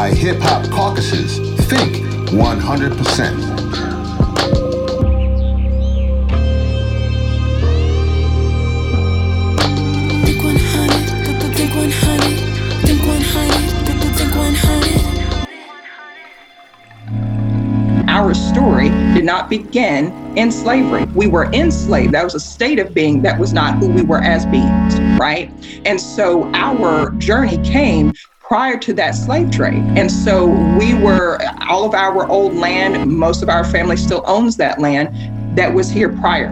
by Hip Hop Caucuses. Think 100%. Our story did not begin in slavery. We were enslaved. That was a state of being that was not who we were as beings, right? And so our journey came prior to that slave trade. And so we were, all of our old land, most of our family still owns that land that was here prior.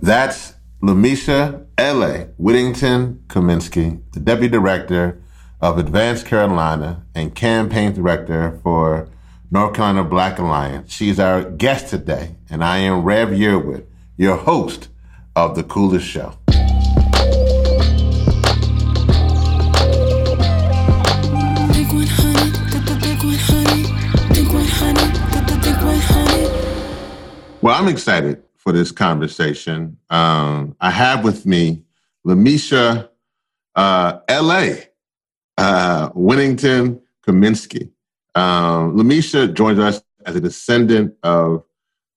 That's LaMisha L.A. Whittington Kaminsky, the Deputy Director of Advance Carolina and Campaign Director for North Carolina Black Alliance. She's our guest today, and I am Rev Yearwood, your host of The Coolest Show. Well, I'm excited for this conversation. I have with me LaMisha L.A. Whittington Kaminsky. LaMisha joins us as a descendant of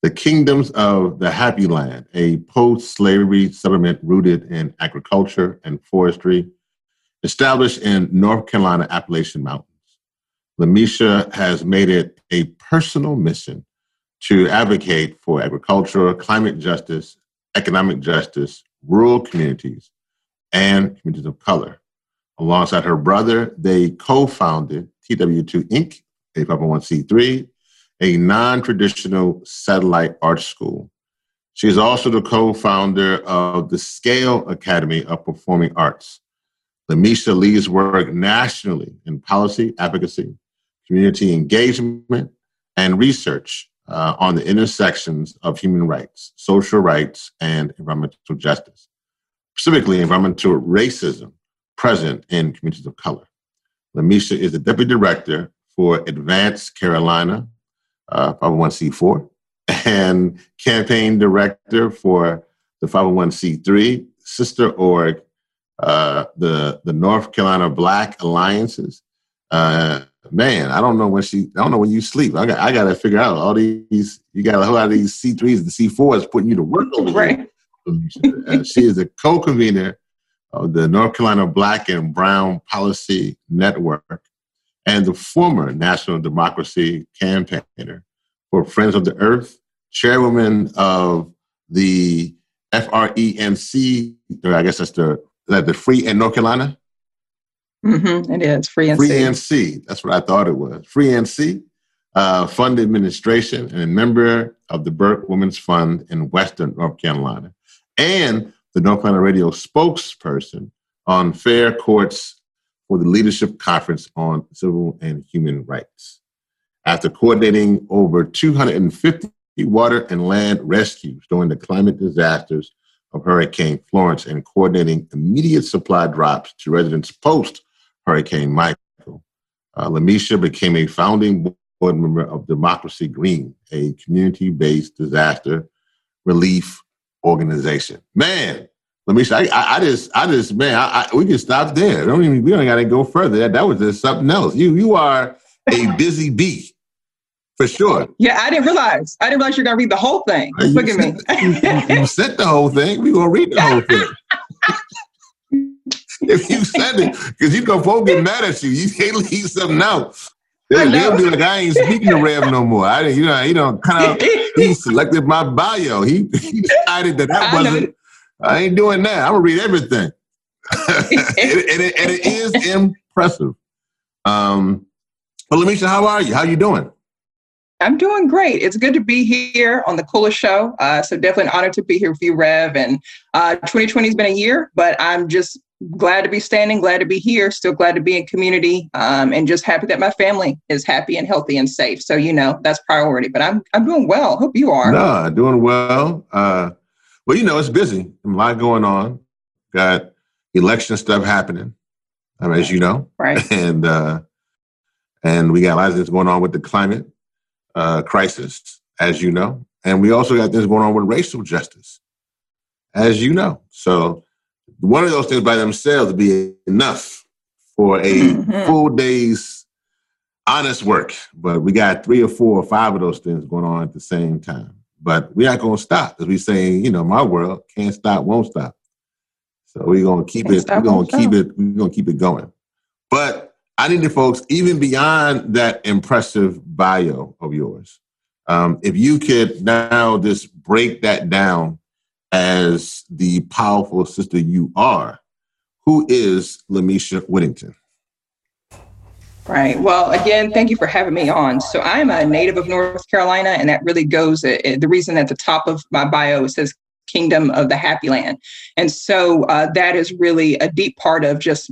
the Kingdoms of the Happy Land, a post-slavery settlement rooted in agriculture and forestry, established in North Carolina Appalachian Mountains. LaMisha has made it a personal mission to advocate for agricultural, climate justice, economic justice, rural communities, and communities of color. Alongside her brother, they co-founded TW2 Inc., a 501c3, a non-traditional satellite art school. She is also the co-founder of the Scale Academy of Performing Arts. LaMisha leads work nationally in policy, advocacy, community engagement, and research on the intersections of human rights, social rights, and environmental justice, specifically environmental racism present in communities of color. LaMisha is the Deputy Director for Advance Carolina, 501c4, and Campaign Director for the 501c3 sister org, the North Carolina Black Alliances. Man, I don't know when you sleep. I got to figure out all these. You got a whole lot of these C3s and C4s putting you to work over there. She is a co-convener of the North Carolina Black and Brown Policy Network, and the former National Democracy Campaigner for Friends of the Earth, chairwoman of the FRENC, or I guess that's the Free in North Carolina? Mm-hmm, it is, Free NC. Free NC, that's what I thought it was. Free NC, Fund Administration, and a member of the Burke Women's Fund in Western North Carolina, and the North Carolina Radio spokesperson on Fair Courts for the Leadership Conference on Civil and Human Rights. After coordinating over 250 water and land rescues during the climate disasters of Hurricane Florence and coordinating immediate supply drops to residents post Hurricane Michael, LaMisha became a founding board member of Democracy Green, a community-based disaster relief organization. Man, LaMisha, we can stop there. We don't gotta go further. That was just something else. You are a busy bee, for sure. Yeah, I didn't realize you're gonna read the whole thing. Look at me. You said the whole thing. We gonna read the whole thing. If you said it, because you know folks get mad at you. You can't leave something out. They'll be like, I ain't speaking to Rev no more. He selected my bio. He decided that wasn't. I ain't doing that. I'm gonna read everything, and it is impressive. But LaMisha, how are you? How you doing? I'm doing great. It's good to be here on The Coolest Show. So definitely an honor to be here with you, Rev. And 2020 has been a year, but I'm just glad to be standing, glad to be here, still glad to be in community, and just happy that my family is happy and healthy and safe. So, that's priority. But I'm doing well. Hope you are. No, doing well. Well, it's busy. A lot going on. Got election stuff happening, as you know. Right. And we got a lot of things going on with the climate crisis, as you know. And we also got things going on with racial justice, as you know. So one of those things by themselves would be enough for a full day's honest work. But we got 3 or 4 or 5 of those things going on at the same time. But we aren't going to stop. As we say, you know, my world, can't stop, won't stop. So we're going to keep it, we're going to keep it going. But I need the folks, even beyond that impressive bio of yours, if you could now just break that down as the powerful sister you are, who is LaMisha Whittington? Right. Well, again, thank you for having me on. So I'm a native of North Carolina, and that really goes, the reason at the top of my bio it says Kingdom of the Happy Land. And so that is really a deep part of just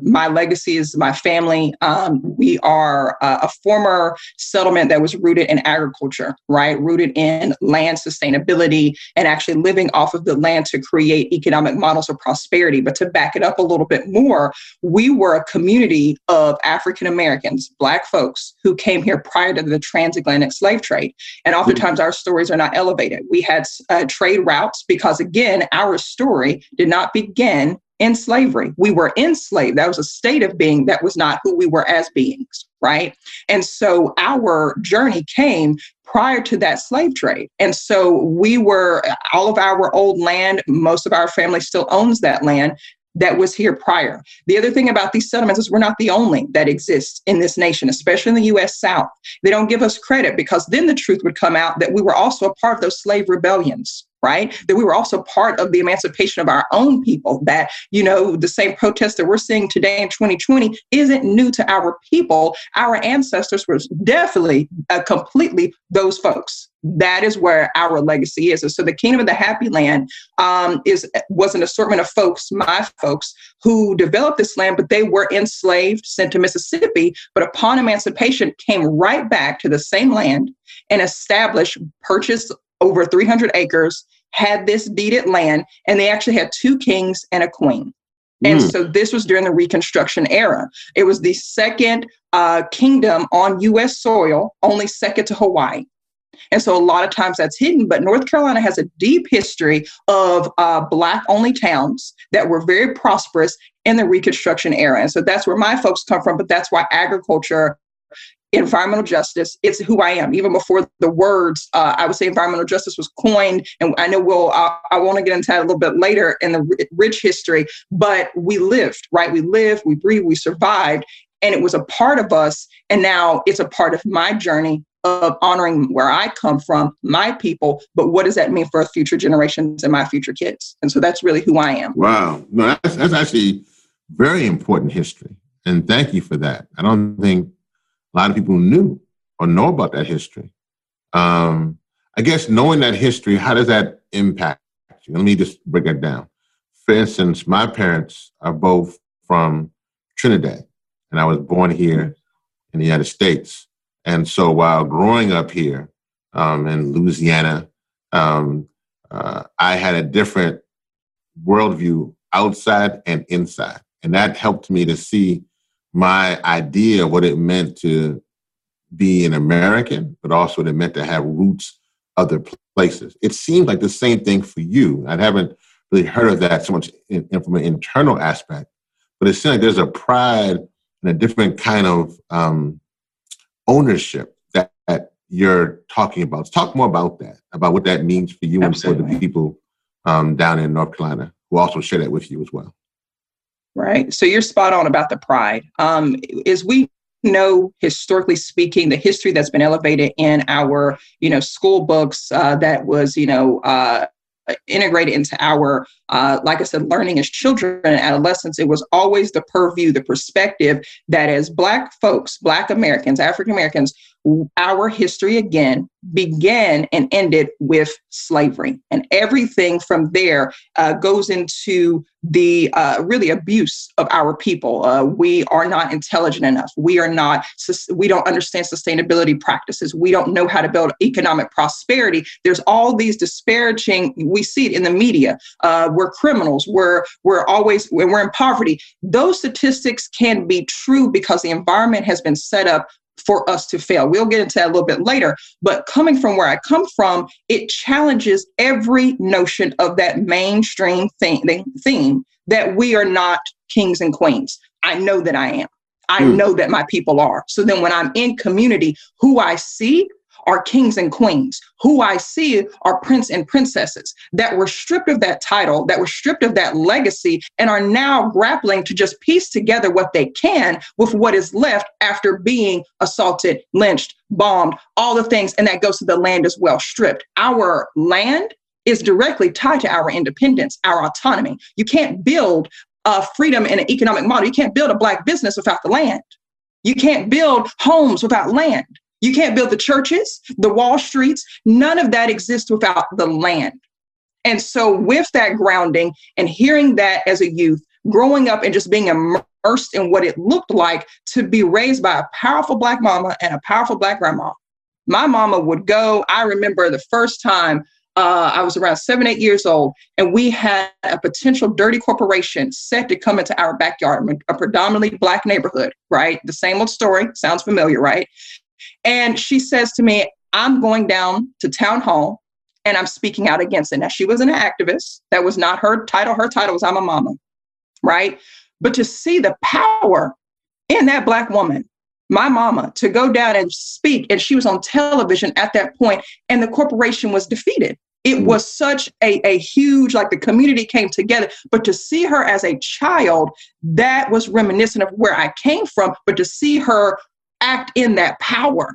my legacy is my family. We are a former settlement that was rooted in agriculture, right? Rooted in land sustainability and actually living off of the land to create economic models of prosperity. But to back it up a little bit more, we were a community of African Americans, Black folks who came here prior to the transatlantic slave trade. And oftentimes our stories are not elevated. We had trade routes because, again, our story did not begin in slavery. We were enslaved. That was a state of being that was not who we were as beings, right? And so our journey came prior to that slave trade. And so we were, all of our old land, most of our family still owns that land that was here prior. The other thing about these settlements is we're not the only that exists in this nation, especially in the U.S. South. They don't give us credit because then the truth would come out that we were also a part of those slave rebellions, right? That we were also part of the emancipation of our own people, that, you know, the same protests that we're seeing today in 2020 isn't new to our people. Our ancestors were definitely completely those folks. That is where our legacy is. And so the Kingdom of the Happy Land was an assortment of folks, my folks, who developed this land, but they were enslaved, sent to Mississippi, but upon emancipation came right back to the same land and established, purchased over 300 acres, had this deeded land, and they actually had 2 kings and a queen. And so this was during the Reconstruction era. It was the second kingdom on U.S. soil, only second to Hawaii. And so a lot of times that's hidden, but North Carolina has a deep history of Black-only towns that were very prosperous in the Reconstruction era. And so that's where my folks come from, but that's why agriculture, environmental justice, it's who I am. Even before the words, I would say environmental justice was coined, and I know I want to get into that a little bit later in the rich history, but we lived, right? We lived, we breathed, we survived, and it was a part of us, and now it's a part of my journey of honoring where I come from, my people, but what does that mean for future generations and my future kids? And so that's really who I am. Wow. No, that's actually very important history, and thank you for that. I don't think a lot of people knew or know about that history. I guess knowing that history, how does that impact you? Let me just break that down. For instance, my parents are both from Trinidad, and I was born here in the United States. And so while growing up here in Louisiana, I had a different worldview outside and inside. And that helped me to see my idea of what it meant to be an American, but also what it meant to have roots other places. It seemed like the same thing for you. I haven't really heard of that so much from an internal aspect, but it seemed like there's a pride and a different kind of ownership that you're talking about. Talk more about that, about what that means for you. Absolutely. And for the people down in North Carolina who also share that with you as well. Right. So you're spot on about the pride. As we know, historically speaking, the history that's been elevated in our, school books that was, integrated into our, like I said, learning as children and adolescents, it was always the purview, the perspective that as Black folks, Black Americans, African Americans, our history again began and ended with slavery. And everything from there goes into the really abuse of our people. We are not intelligent enough. We don't understand sustainability practices. We don't know how to build economic prosperity. There's all these disparaging, we see it in the media. We're criminals. We're in poverty. Those statistics can be true because the environment has been set up for us to fail. We'll get into that a little bit later, but coming from where I come from, it challenges every notion of that mainstream theme that we are not kings and queens. I know that I am. I know that my people are. So then when I'm in community, who I see are kings and queens. Who I see are prince and princesses that were stripped of that title, that were stripped of that legacy, and are now grappling to just piece together what they can with what is left after being assaulted, lynched, bombed, all the things. And that goes to the land as well, stripped. Our land is directly tied to our independence, our autonomy. You can't build freedom in an economic model. You can't build a Black business without the land. You can't build homes without land. You can't build the churches, the Wall Streets. None of that exists without the land. And so with that grounding and hearing that as a youth, growing up and just being immersed in what it looked like to be raised by a powerful Black mama and a powerful Black grandma. My mama would go, I remember the first time I was around 7, 8 years old, and we had a potential dirty corporation set to come into our backyard, a predominantly Black neighborhood, right? The same old story. Sounds familiar, right? And she says to me, I'm going down to town hall and I'm speaking out against it. Now, she wasn't an activist. That was not her title. Her title was I'm a mama, right? But to see the power in that Black woman, my mama, to go down and speak, and she was on television at that point, and the corporation was defeated. It was such a huge, like the community came together, but to see her as a child, that was reminiscent of where I came from, but to see her act in that power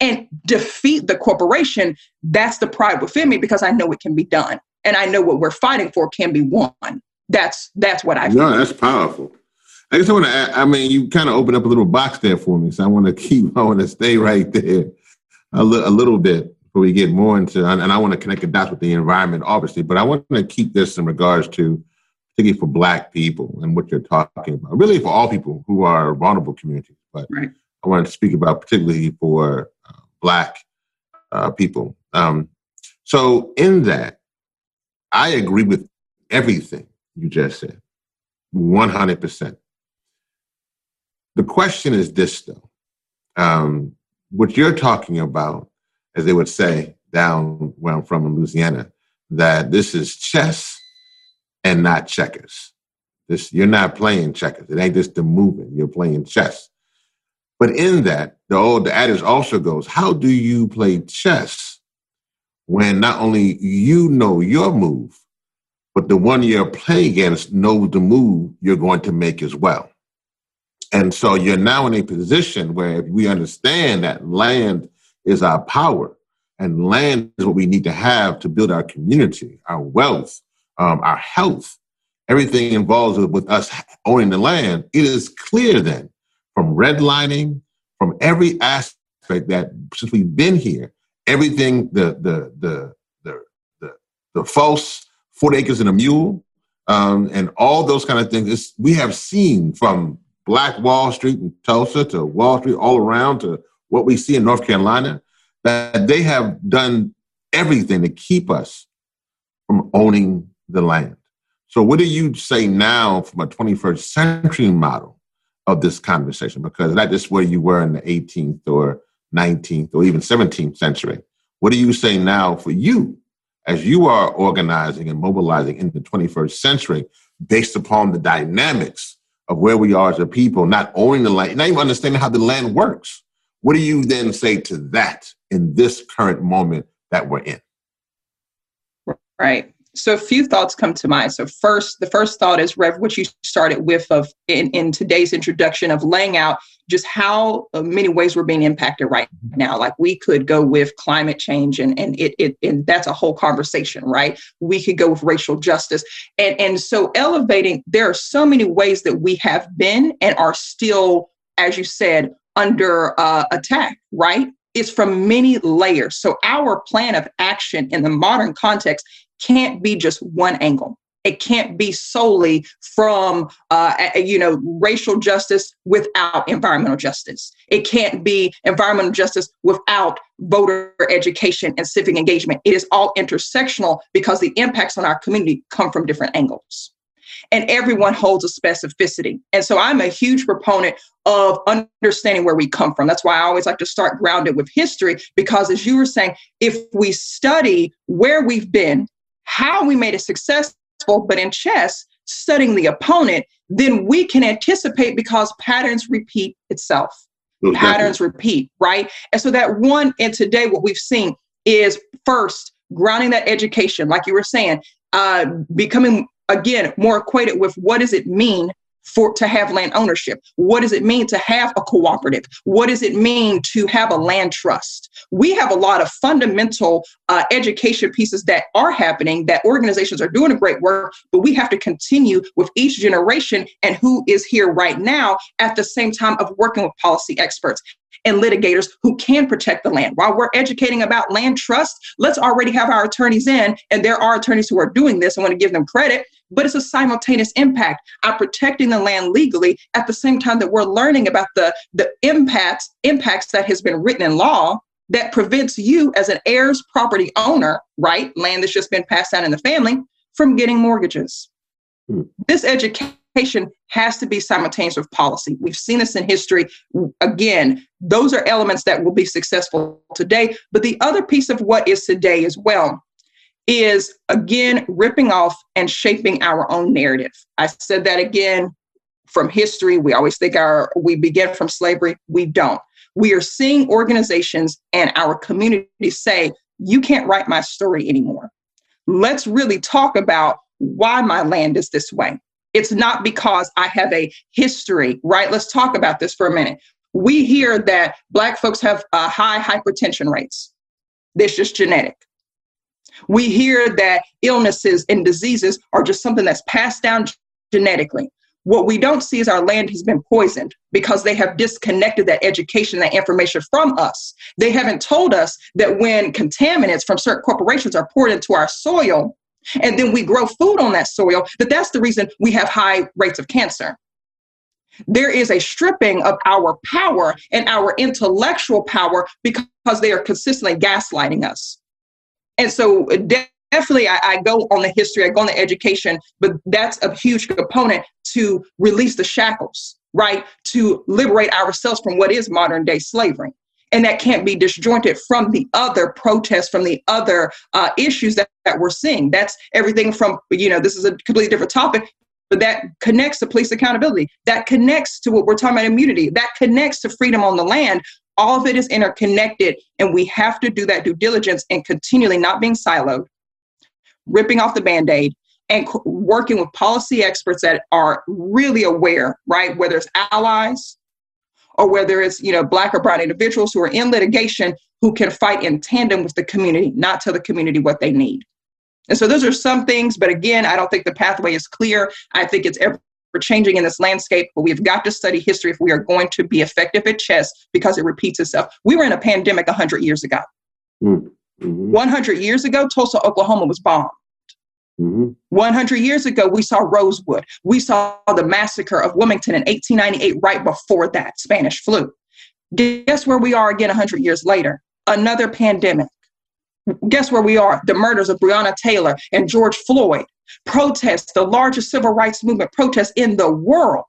and defeat the corporation, that's the pride within me, because I know it can be done. And I know what we're fighting for can be won. That's what I feel. No, that's powerful. I just want to add, I mean, you kind of opened up a little box there for me. So I want to stay right there a little bit before we get more into, and I want to connect the dots with the environment, obviously, but I want to keep this in regards to, particularly for Black people and what you're talking about, really for all people who are vulnerable communities, but right. I wanted to speak about particularly for Black people. So in that, I agree with everything you just said, 100%. The question is this, though. What you're talking about, as they would say down where I'm from in Louisiana, that this is chess and not checkers. This, you're not playing checkers. It ain't just the movement. You're playing chess. But in that, the adage also goes, how do you play chess when not only you know your move, but the one you're playing against knows the move you're going to make as well? And so you're now in a position where if we understand that land is our power and land is what we need to have to build our community, our wealth, our health, everything involved with us owning the land, it is clear then, from redlining, from every aspect that since we've been here, everything, the false 40 acres and a mule, and all those kind of things, we have seen from Black Wall Street in Tulsa to Wall Street all around to what we see in North Carolina, that they have done everything to keep us from owning the land. So what do you say now from a 21st century model of this conversation, because not just where you were in the 18th or 19th or even 17th century. What do you say now for you as you are organizing and mobilizing in the 21st century based upon the dynamics of where we are as a people, not owning the land, not even understanding how the land works? What do you then say to that in this current moment that we're in? Right. So a few thoughts come to mind. So first, the first thought is, Rev, what you started with of in today's introduction of laying out just how many ways we're being impacted right now. Like we could go with climate change and that's a whole conversation, right? We could go with racial justice. And so elevating, there are so many ways that we have been and are still, as you said, under attack, right? It's from many layers. So our plan of action in the modern context can't be just one angle. It can't be solely from, racial justice without environmental justice. It can't be environmental justice without voter education and civic engagement. It is all intersectional because the impacts on our community come from different angles. And everyone holds a specificity. And so I'm a huge proponent of understanding where we come from. That's why I always like to start grounded with history, because as you were saying, if we study where we've been, how we made it successful, but in chess, studying the opponent, then we can anticipate because patterns repeat itself. Exactly. Patterns repeat, right? And so that one, and today what we've seen is first, grounding that education, like you were saying, becoming, again, more acquainted with what does it mean to have land ownership? What does it mean to have a cooperative? What does it mean to have a land trust? We have a lot of fundamental education pieces that are happening, that organizations are doing a great work, but we have to continue with each generation and who is here right now at the same time of working with policy experts and litigators who can protect the land. While we're educating about land trust, let's already have our attorneys in, and there are attorneys who are doing this. I want to give them credit, but it's a simultaneous impact. I'm protecting the land legally at the same time that we're learning about the impacts that has been written in law that prevents you as an heirs property owner, right? Land that's just been passed down in the family, from getting mortgages. This education has to be simultaneous with policy. We've seen this in history. Again, those are elements that will be successful today. But the other piece of what is today as well is, again, ripping off and shaping our own narrative. I said that again from history. We always think we begin from slavery. We don't. We are seeing organizations and our community say, you can't write my story anymore. Let's really talk about why my land is this way. It's not because I have a history, right? Let's talk about this for a minute. We hear that Black folks have high hypertension rates. That's just genetic. We hear that illnesses and diseases are just something that's passed down genetically. What we don't see is our land has been poisoned because they have disconnected that education, that information from us. They haven't told us that when contaminants from certain corporations are poured into our soil, and then we grow food on that soil, but that's the reason we have high rates of cancer. There is a stripping of our power and our intellectual power because they are consistently gaslighting us. And so definitely I go on the history, I go on the education, but that's a huge component to release the shackles, right? To liberate ourselves from what is modern day slavery. And that can't be disjointed from the other protests, from the other issues that we're seeing. That's everything from, this is a completely different topic, but that connects to police accountability. That connects to what we're talking about, immunity. That connects to freedom on the land. All of it is interconnected, and we have to do that due diligence and continually not being siloed, ripping off the Band-Aid, and working with policy experts that are really aware, right, whether it's allies, or whether it's, Black or brown individuals who are in litigation who can fight in tandem with the community, not tell the community what they need. And so those are some things, but again, I don't think the pathway is clear. I think it's ever changing in this landscape, but we've got to study history if we are going to be effective at chess because it repeats itself. We were in a pandemic 100 years ago. Mm-hmm. 100 years ago, Tulsa, Oklahoma was bombed. Mm-hmm. 100 years ago, we saw Rosewood. We saw the massacre of Wilmington in 1898, right before that Spanish flu. Guess where we are again 100 years later? Another pandemic. Guess where we are? The murders of Breonna Taylor and George Floyd. Protests, the largest civil rights movement protest in the world.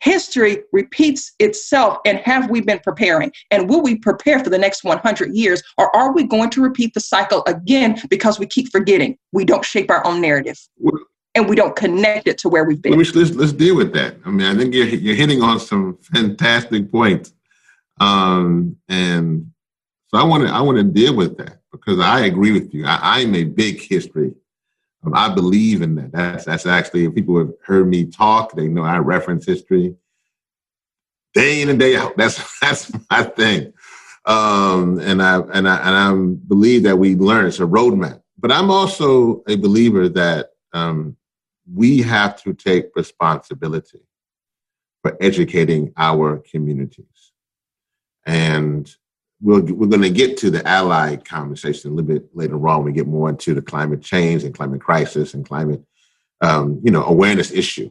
History repeats itself, and have we been preparing? And will we prepare for the next 100 years, or are we going to repeat the cycle again because we keep forgetting? We don't shape our own narrative, and we don't connect it to where we've been. Let's deal with that. I mean, I think you're hitting on some fantastic points, and so I want to deal with that because I agree with you. I'm a big history. I believe in that. That's actually, if people have heard me talk, they know I reference history day in and day out. That's my thing, and I believe that we learn. It's a roadmap. But I'm also a believer that we have to take responsibility for educating our communities, and we're going to get to the ally conversation a little bit later on. We get more into the climate change and climate crisis and climate, awareness issue.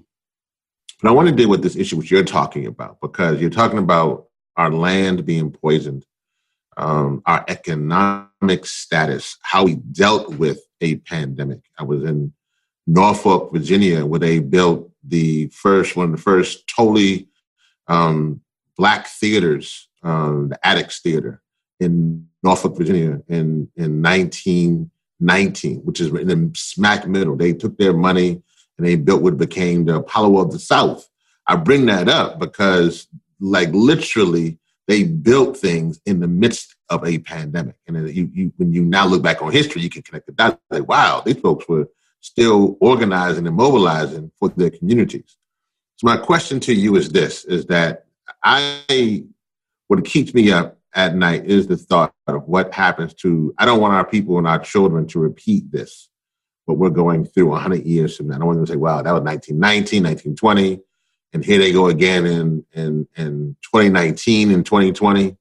But I want to deal with this issue which you're talking about, because you're talking about our land being poisoned, our economic status, how we dealt with a pandemic. I was in Norfolk, Virginia, where they built one of the first totally Black theaters. The Attucks Theater in Norfolk, Virginia in 1919, which is in the smack middle. They took their money and they built what became the Apollo of the South. I bring that up because, like, literally, they built things in the midst of a pandemic. And when you now look back on history, you can connect the dots. Like, wow, these folks were still organizing and mobilizing for their communities. So my question to you is this, is that what keeps me up at night is the thought of what happens to, I don't want our people and our children to repeat this, what we're going through 100 years from now. I don't want them to say, wow, that was 1919, 1920. And here they go again in 2019 and 2020.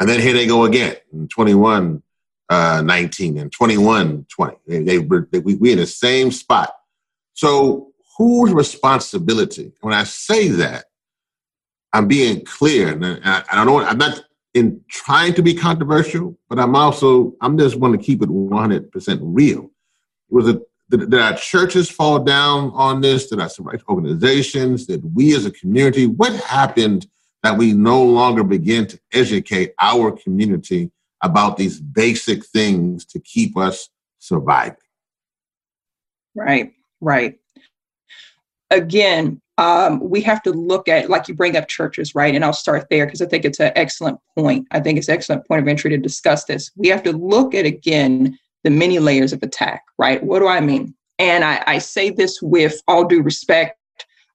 And then here they go again in 21, 19 and 21, 20. We're in the same spot. So whose responsibility? When I say that, I'm being clear. And I'm not in trying to be controversial, but I'm just want to keep it 100% real. Did our churches fall down on this? Did our civil rights organizations? Did we as a community? What happened that we no longer begin to educate our community about these basic things to keep us surviving? Right. Again, we have to look at, like, you bring up churches, right? And I'll start there because I think it's an excellent point. I think it's an excellent point of entry to discuss this. We have to look at, again, the many layers of attack, right? What do I mean? And I say this with all due respect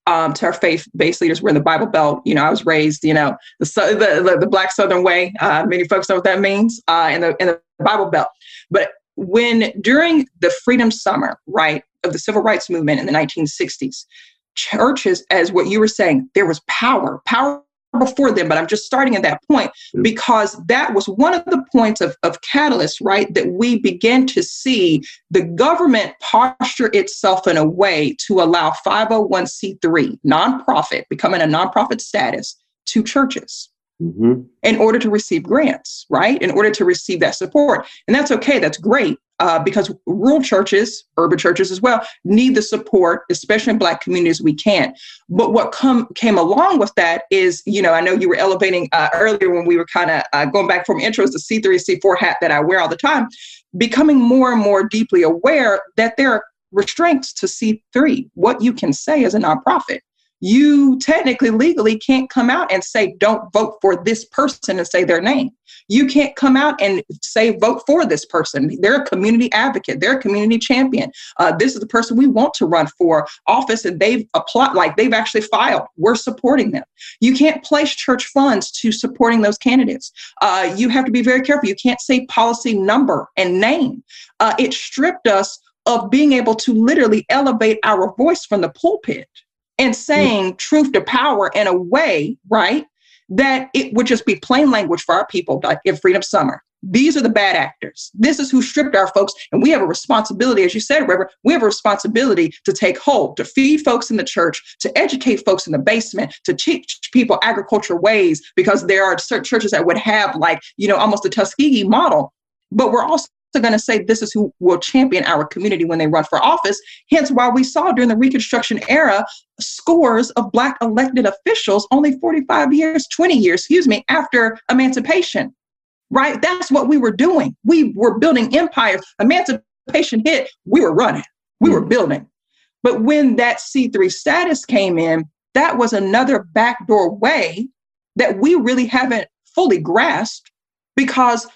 to our faith-based leaders. We're in the Bible Belt. You know, I was raised, you know, the Black Southern way. Many folks know what that means in the Bible Belt. But when during the Freedom Summer, right, of the Civil Rights Movement in the 1960s, churches, as what you were saying, there was power before them, but I'm just starting at that point because that was one of the points of catalyst, right? That we began to see the government posture itself in a way to allow 501c3 nonprofit, becoming a nonprofit status, to churches in order to receive grants, right? In order to receive that support. And that's okay. That's great. Because rural churches, urban churches as well, need the support, especially in Black communities, we can. But what came along with that is, you know, I know you were elevating earlier when we were kind of going back from intros, the C3, C4 hat that I wear all the time, becoming more and more deeply aware that there are restraints to C3, what you can say as a nonprofit. You technically, legally can't come out and say, don't vote for this person and say their name. You can't come out and say, vote for this person. They're a community advocate. They're a community champion. This is the person we want to run for office, and they've applied, like they've actually filed. We're supporting them. You can't place church funds to supporting those candidates. You have to be very careful. You can't say policy number and name. It stripped us of being able to literally elevate our voice from the pulpit and saying truth to power in a way, right, that it would just be plain language for our people, like in Freedom Summer. These are the bad actors. This is who stripped our folks. And we have a responsibility, as you said, Reverend, we have a responsibility to take hold, to feed folks in the church, to educate folks in the basement, to teach people agricultural ways, because there are certain churches that would have, like, you know, almost the Tuskegee model. But we're also going to say this is who will champion our community when they run for office. Hence why we saw during the Reconstruction era, scores of Black elected officials only 20 years after emancipation, right? That's what we were doing. We were building empires. Emancipation hit, we were running, we were building. But when that C3 status came in, that was another backdoor way that we really haven't fully grasped, because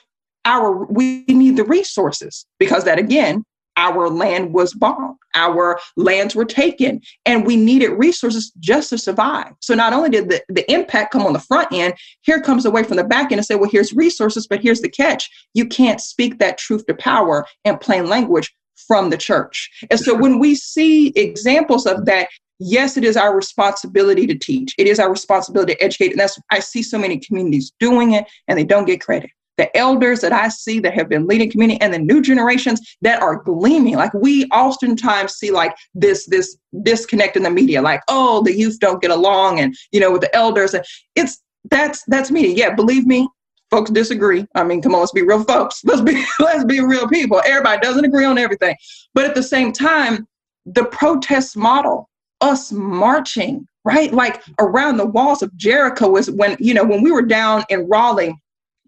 we need the resources, because that, again, our land was bombed, our lands were taken, and we needed resources just to survive. So not only did the impact come on the front end, here comes away from the back end and say, well, here's resources, but here's the catch. You can't speak that truth to power in plain language from the church. And so when we see examples of that, yes, it is our responsibility to teach. It is our responsibility to educate. And I see so many communities doing it, and they don't get credit. The elders that I see that have been leading community, and the new generations that are gleaming. Like, we oftentimes see, like, this disconnect in the media, like, oh, the youth don't get along, and, you know, with the elders, and that's media. Yeah, believe me, folks disagree. I mean, come on, let's be real folks. Let's be real people. Everybody doesn't agree on everything. But at the same time, the protest model, us marching, right? Like, around the walls of Jericho is when, you know, when we were down in Raleigh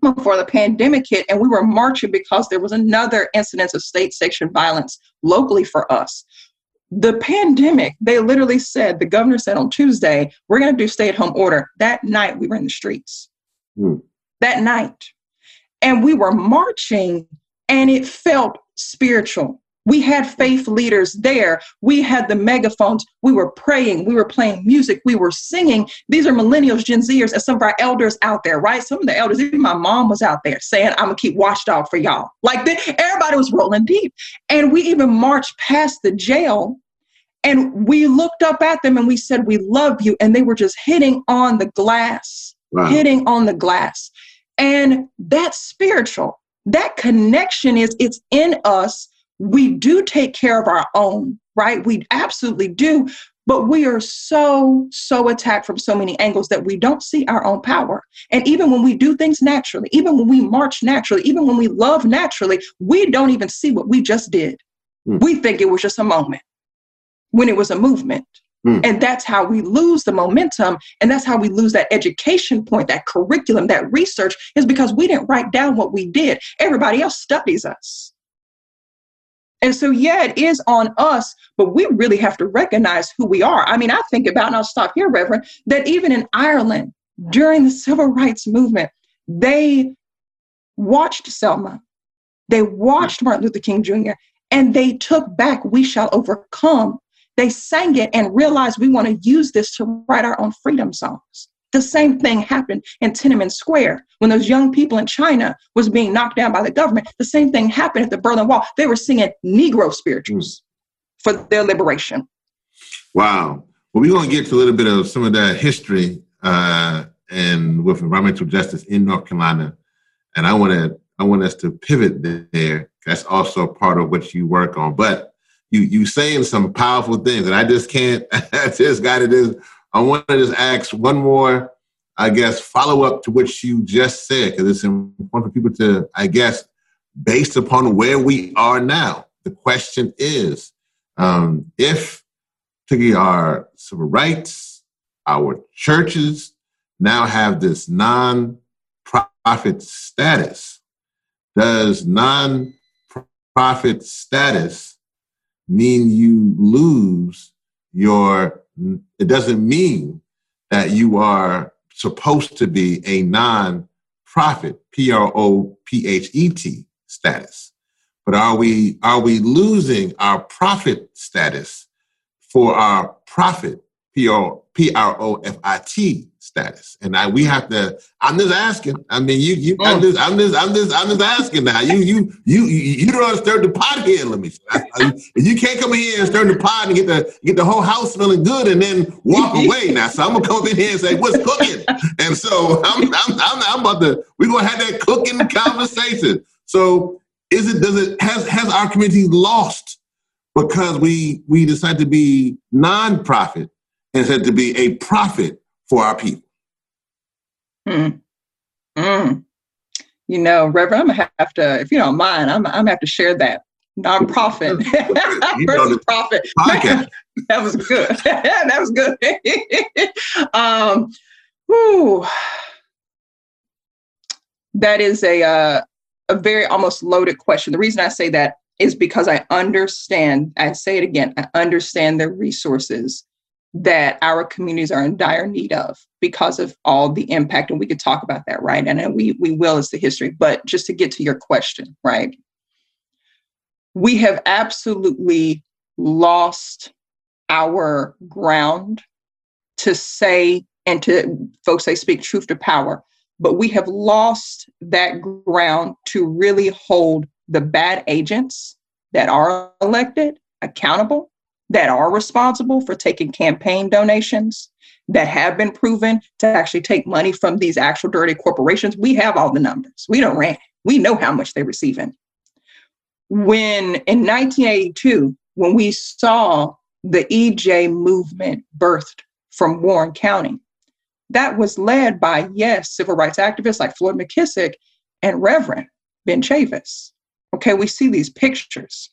before the pandemic hit, and we were marching because there was another incidence of state sanctioned violence locally for us. The pandemic, they literally said, the governor said on Tuesday, we're going to do stay-at-home order. That night, we were in the streets. Mm. That night. And we were marching, and it felt spiritual. We had faith leaders there. We had the megaphones. We were praying. We were playing music. We were singing. These are millennials, Gen Zers, and some of our elders out there, right? Some of the elders, even my mom was out there saying, I'm going to keep watchdog for y'all. Like, everybody was rolling deep. And we even marched past the jail, and we looked up at them, and we said, we love you. And they were just hitting on the glass, wow. Hitting on the glass. And that's spiritual. That connection is, it's in us. We do take care of our own, right? We absolutely do. But we are so attacked from so many angles that we don't see our own power. And even when we do things naturally, even when we march naturally, even when we love naturally, we don't even see what we just did. Mm. We think it was just a moment when it was a movement. Mm. And that's how we lose the momentum. And that's how we lose that education point, that curriculum, that research, is because we didn't write down what we did. Everybody else studies us. And so, yeah, it is on us, but we really have to recognize who we are. I mean, I think about, and I'll stop here, Reverend, that even in Ireland, during the Civil Rights Movement, they watched Selma, they watched Martin Luther King Jr., and they took back We Shall Overcome. They sang it and realized we want to use this to write our own freedom songs. The same thing happened in Tiananmen Square when those young people in China was being knocked down by the government. The same thing happened at the Berlin Wall. They were singing Negro spirituals for their liberation. Wow. Well, we're going to get to a little bit of some of that history and with environmental justice in North Carolina. And I want us to pivot there. That's also part of what you work on. But you saying some powerful things, and I just can't, I just got to do. I want to just ask one more, I guess, follow-up to what you just said, because it's important for people to, I guess, based upon where we are now. The question is, if particularly our civil rights, our churches now have this non-profit status, does non-profit status mean you lose your... It doesn't mean that you are supposed to be a non-profit, PROPHET status. But are we losing our profit status for our profit, PROFIT status? And we have to. I'm just asking. I mean, you. I'm just asking now. You don't stir the pot here. Let me. You can't come in here and stir the pot and get the whole house smelling good and then walk away now. So I'm gonna come in here and say, "What's cooking?" And so I'm about to. We're gonna have that cooking conversation. So has our community lost because we decided to be nonprofit and said to be a profit for our people? You know, Reverend, I'm gonna have to, if you don't mind, I'm gonna have to share that nonprofit versus profit. That was good. That was good. That is a very almost loaded question. The reason I say that is because I understand. I say it again. I understand the resources that our communities are in dire need of because of all the impact. And we could talk about that, right? And we will, it's the history. But just to get to your question, right? We have absolutely lost our ground to say, and to folks, they speak truth to power, but we have lost that ground to really hold the bad agents that are elected accountable, that are responsible for taking campaign donations, that have been proven to actually take money from these actual dirty corporations. We have all the numbers. We don't rant. We know how much they're receiving. When in 1982, when we saw the EJ movement birthed from Warren County, that was led by, yes, civil rights activists like Floyd McKissick and Reverend Ben Chavis. Okay, we see these pictures.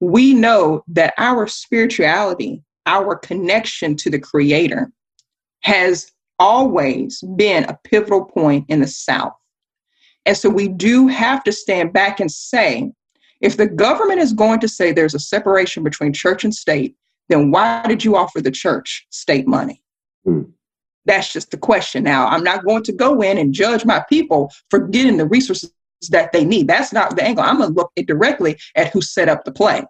We know that our spirituality, our connection to the Creator, has always been a pivotal point in the South. And so we do have to stand back and say, If the government is going to say there's a separation between church and state, then why did you offer the church state money? Mm. That's just the question. Now, I'm not going to go in and judge my people for getting the resources that they need. That's not the angle. I'm going to look directly at who set up the play.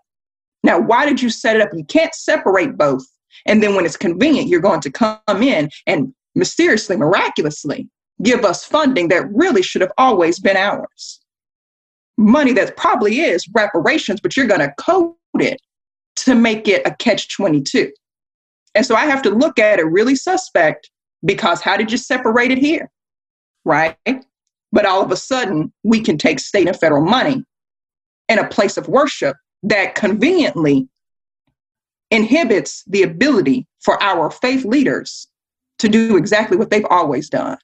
Now, why did you set it up? You can't separate both. And then when it's convenient, you're going to come in and mysteriously, miraculously give us funding that really should have always been ours. Money that probably is reparations, but you're going to code it to make it a catch-22. And so I have to look at it really suspect, because how did you separate it here? Right? But all of a sudden, we can take state and federal money in a place of worship that conveniently inhibits the ability for our faith leaders to do exactly what they've always done.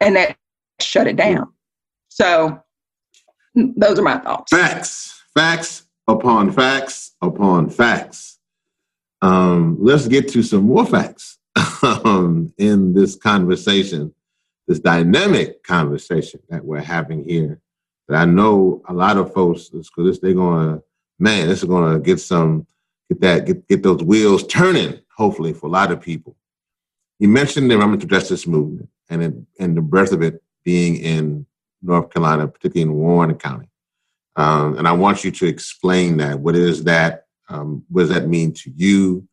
And that shut it down. So those are my thoughts. Facts, facts upon facts upon facts. Let's get to some more facts in this conversation, this dynamic conversation that we're having here. That I know a lot of folks, because they're going to, man, this is going to get some, get those wheels turning, hopefully, for a lot of people. You mentioned the environmental justice movement and the breadth of it being in North Carolina, particularly in Warren County. And I want you to explain that. What is that? What does that mean to you?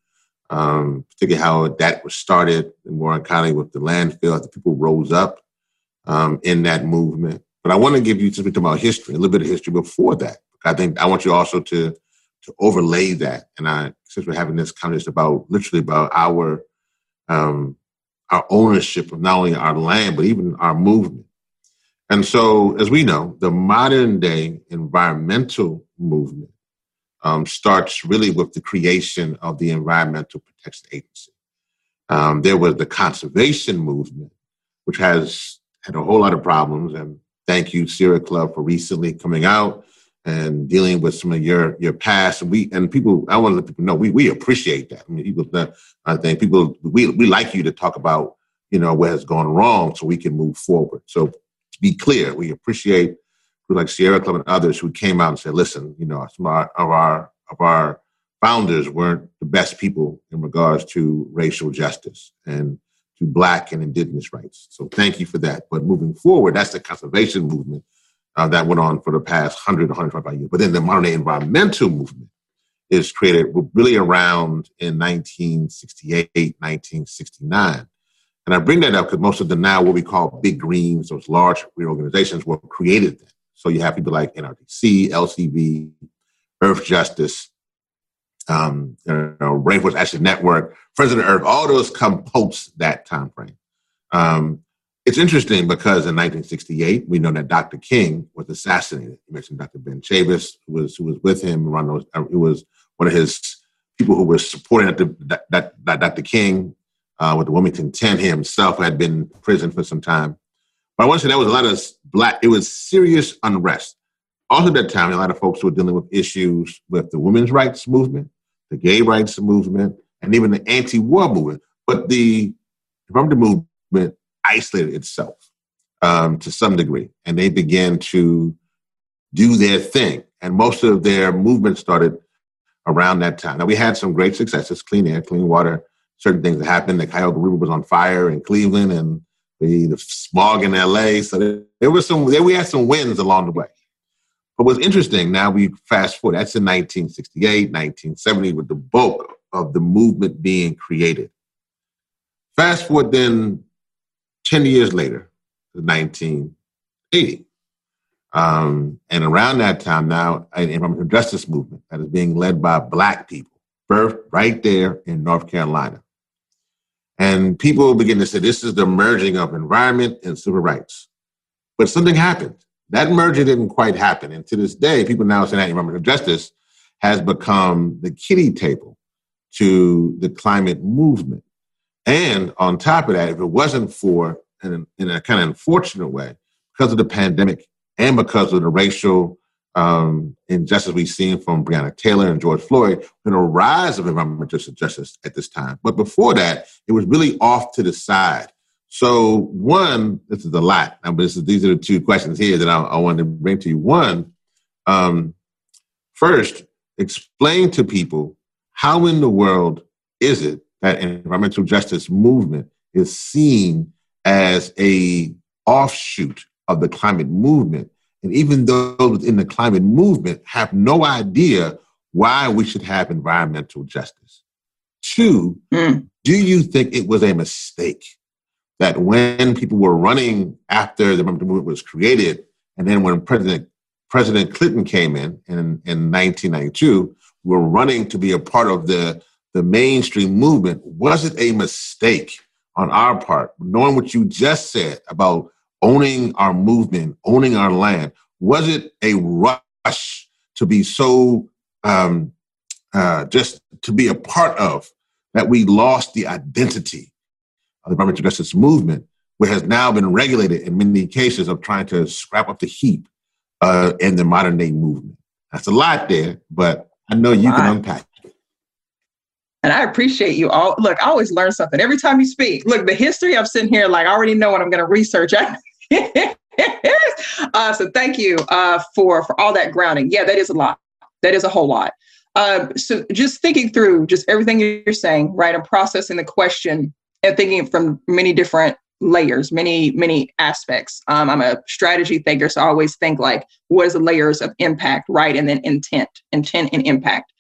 Particularly how that was started in Warren County with the landfill, the people rose up in that movement. But I want to give you something about history, a little bit of history before that. I think I want you also to overlay that. And since we're having this conversation about literally about our ownership of not only our land, but even our movement. And so, as we know, the modern day environmental movement starts really with the creation of the Environmental Protection Agency. There was the conservation movement, which has had a whole lot of problems. And thank you, Sierra Club, for recently coming out and dealing with some of your past. I want to let people know we appreciate that. I mean, we like you to talk about, what has gone wrong so we can move forward. So to be clear, we appreciate people like Sierra Club and others who came out and said, listen, some of our founders weren't the best people in regards to racial justice and to Black and Indigenous rights. So thank you for that. But moving forward, that's the conservation movement that went on for the past 125 years. But then the modern environmental movement is created really around in 1968, 1969. And I bring that up because most of the now what we call big greens, those large organizations were created then. So you have people like NRDC, LCV, Earth Justice, Rainforest Action Network, Friends of the Earth, all those come post that time frame. It's interesting because in 1968, we know that Dr. King was assassinated. You mentioned Dr. Ben Chavis, who was with him. Who was one of his people who was supporting Dr. King with the Wilmington 10. He himself had been in prison for some time. But I want to say that was a lot of Black, it was serious unrest. Also at that time, a lot of folks were dealing with issues with the women's rights movement, the gay rights movement, and even the anti-war movement. But the environmental movement isolated itself to some degree, and they began to do their thing. And most of their movement started around that time. Now, we had some great successes, clean air, clean water, certain things that happened. The Cuyahoga River was on fire in Cleveland and the smog in L.A. So we had some wins along the way. But what's interesting, now we fast forward, that's in 1968, 1970, with the bulk of the movement being created. Fast forward then 10 years later, 1980. And around that time now, an environmental justice movement that is being led by Black people, birthed right there in North Carolina. And people begin to say, this is the merging of environment and civil rights. But something happened. That merger didn't quite happen. And to this day, people now say that environmental justice has become the kiddie table to the climate movement. And on top of that, if it wasn't for, in a kind of unfortunate way, because of the pandemic and because of the racial injustice we've seen from Breonna Taylor and George Floyd, been a rise of environmental justice at this time. But before that, it was really off to the side. So one, this is a lot. These are the two questions here that I wanted to bring to you. One, First, explain to people how in the world is it that environmental justice movement is seen as a offshoot of the climate movement. And even those in the climate movement have no idea why we should have environmental justice. Two, do you think it was a mistake that when people were running after the environmental movement was created, and then when President Clinton came in 1992, were running to be a part of the mainstream movement, was it a mistake on our part, knowing what you just said about owning our movement, owning our land? Was it a rush to be so, just to be a part of, that we lost the identity of the environmental justice movement, which has now been regulated in many cases of trying to scrap up the heap in the modern day movement? That's a lot there, but I know you can unpack it. And I appreciate you all. Look, I always learn something every time you speak. Look, the history, I'm sitting here like I already know what I'm going to research. So thank you for all that grounding. Yeah, that is a lot. That is a whole lot. So just thinking through just everything you're saying, right? I'm processing the question and thinking from many different layers, many aspects. I'm a strategy thinker, so I always think like, what is the layers of impact, right? And then intent and impact.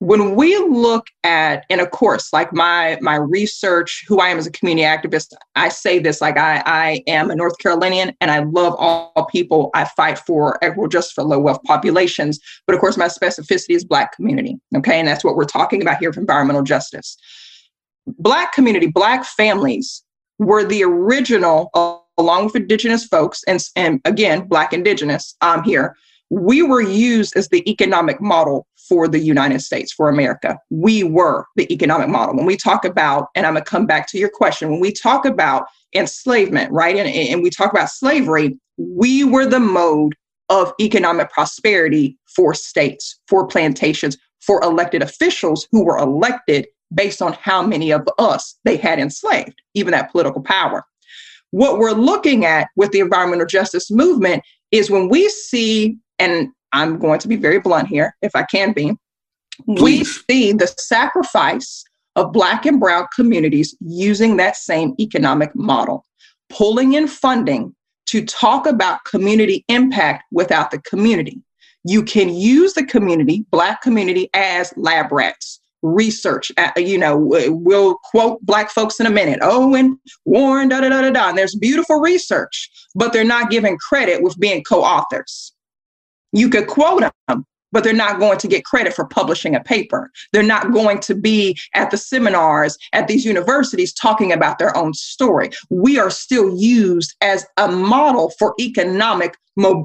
When we look at, and of course, like my research, who I am as a community activist, I say this, like I am a North Carolinian and I love all people. I fight for equitable justice for low wealth populations. But of course, my specificity is Black community. Okay. And that's what we're talking about here for environmental justice. Black community, Black families were the original, along with Indigenous folks, and again, Black Indigenous here. We were used as the economic model for the United States, for America. We were the economic model. When we talk about, and I'm going to come back to your question, when we talk about enslavement, right, and we talk about slavery, we were the mode of economic prosperity for states, for plantations, for elected officials who were elected based on how many of us they had enslaved, even that political power. What we're looking at with the environmental justice movement is when we see, and I'm going to be very blunt here, if I can be, we see the sacrifice of Black and brown communities using that same economic model, pulling in funding to talk about community impact without the community. You can use the community, Black community, as lab rats. Research, we'll quote Black folks in a minute. Owen, Warren, and there's beautiful research, but they're not given credit with being co-authors. You could quote them, but they're not going to get credit for publishing a paper. They're not going to be at the seminars at these universities talking about their own story. We are still used as a model for economic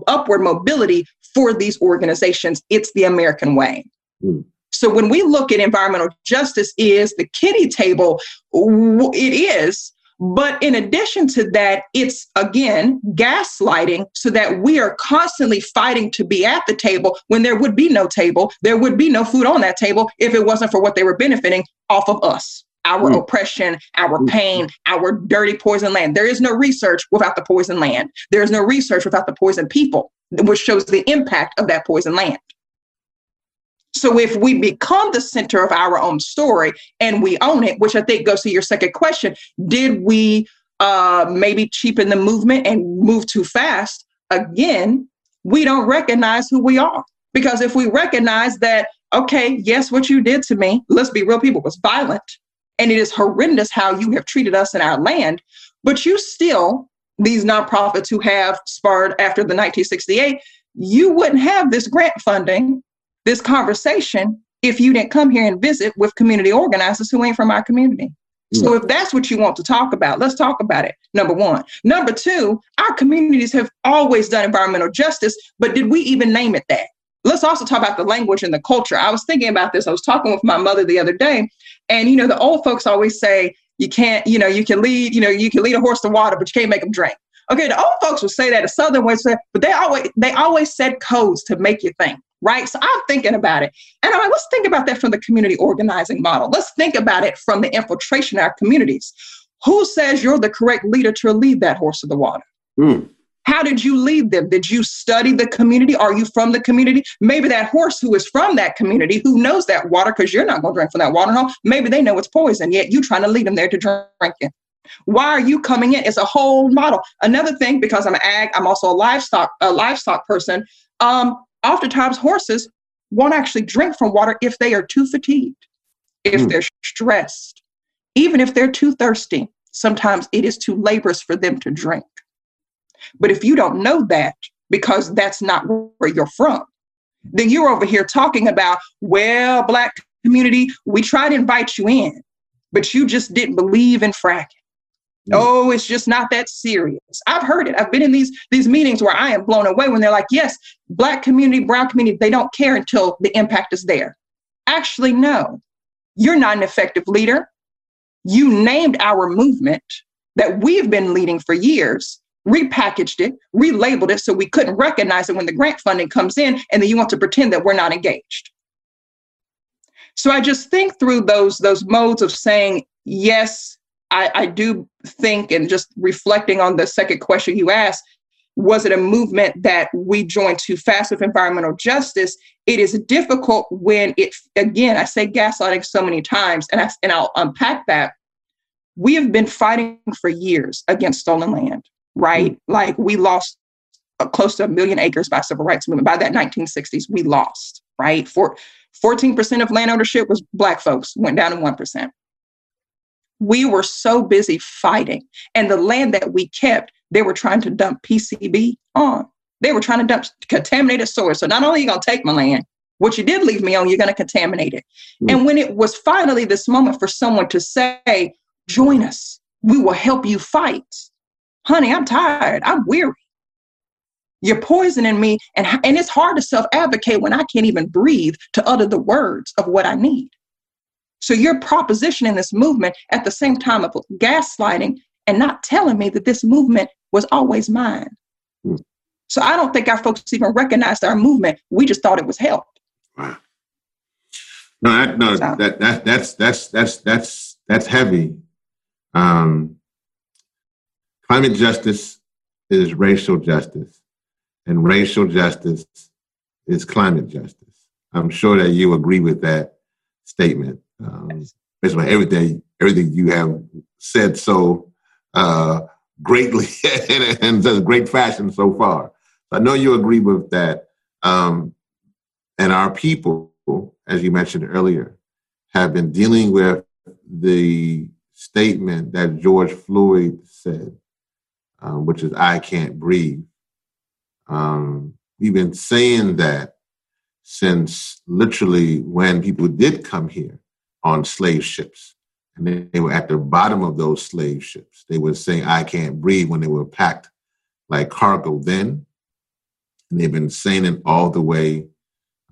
upward mobility for these organizations. It's the American way. Mm. So when we look at environmental justice is the kiddie table, it is. But in addition to that, it's, again, gaslighting so that we are constantly fighting to be at the table when there would be no table. There would be no food on that table if it wasn't for what they were benefiting off of us, our oppression, our pain, our dirty poison land. There is no research without the poison land. There is no research without the poison people, which shows the impact of that poison land. So if we become the center of our own story and we own it, which I think goes to your second question, did we maybe cheapen the movement and move too fast? Again, we don't recognize who we are, because if we recognize that, okay, yes, what you did to me, let's be real people, was violent and it is horrendous how you have treated us in our land, but you still, these nonprofits who have spurred after the 1968, you wouldn't have this grant funding, this conversation, if you didn't come here and visit with community organizers who ain't from our community. Yeah. So if that's what you want to talk about, let's talk about it, number one. Number two, our communities have always done environmental justice, but did we even name it that? Let's also talk about the language and the culture. I was thinking about this. I was talking with my mother the other day, and, the old folks always say, you can't, you can lead a horse to water, but you can't make him drink. Okay, the old folks would say that, the Southern way, but they always said codes to make you think. Right. So I'm thinking about it. And I'm like, let's think about that from the community organizing model. Let's think about it from the infiltration of our communities. Who says you're the correct leader to lead that horse to the water? Mm. How did you lead them? Did you study the community? Are you from the community? Maybe that horse who is from that community, who knows that water, because you're not going to drink from that water home, maybe they know it's poison, yet you're trying to lead them there to drink it. Why are you coming in? It's a whole model. Another thing, because I'm ag, I'm also a livestock person. Oftentimes horses won't actually drink from water if they are too fatigued, if they're stressed, even if they're too thirsty. Sometimes it is too laborious for them to drink. But if you don't know that, because that's not where you're from, then you're over here talking about, well, Black community, we try to invite you in, but you just didn't believe in fracking. Oh, it's just not that serious. I've heard it. I've been in these meetings where I am blown away when they're like, yes, Black community, brown community, they don't care until the impact is there. Actually, no, you're not an effective leader. You named our movement that we've been leading for years, repackaged it, relabeled it so we couldn't recognize it when the grant funding comes in, and then you want to pretend that we're not engaged. So I just think through those modes of saying, yes, I do think, and just reflecting on the second question you asked, was it a movement that we joined too fast with environmental justice? It is difficult when it, again, I say gaslighting so many times, and I'll unpack that. We have been fighting for years against stolen land, right? Like we lost close to 1 million acres by civil rights movement. By that 1960s, we lost, right? 14% of land ownership was Black folks, went down to 1%. We were so busy fighting, and the land that we kept, they were trying to dump PCB on. They were trying to dump contaminated soil. So not only are you going to take my land, what you did leave me on, you're going to contaminate it. And when it was finally this moment for someone to say, join us, we will help you fight. Honey, I'm tired. I'm weary. You're poisoning me. And it's hard to self-advocate when I can't even breathe to utter the words of what I need. So you're propositioning this movement at the same time of gaslighting and not telling me that this movement was always mine. So I don't think our folks even recognized our movement. We just thought it was help. Wow. That's heavy. Climate justice is racial justice, and racial justice is climate justice. I'm sure that you agree with that statement. Based on everything you have said so greatly in such great fashion so far. I know you agree with that. And our people, as you mentioned earlier, have been dealing with the statement that George Floyd said, which is, I can't breathe. We've been saying that since literally when people did come here on slave ships. And they were at the bottom of those slave ships. They were saying, I can't breathe, when they were packed like cargo then. And they've been saying it all the way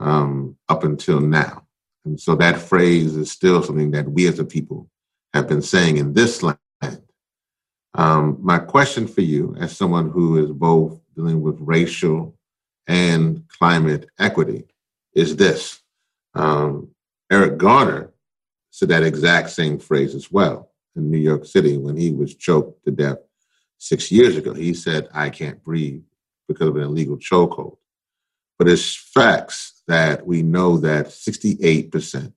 up until now. And so that phrase is still something that we as a people have been saying in this land. My question for you, as someone who is both dealing with racial and climate equity, is this. Eric Garner said that exact same phrase as well in New York City when he was choked to death 6 years ago. He said, I can't breathe, because of an illegal chokehold. But it's facts that we know that 68%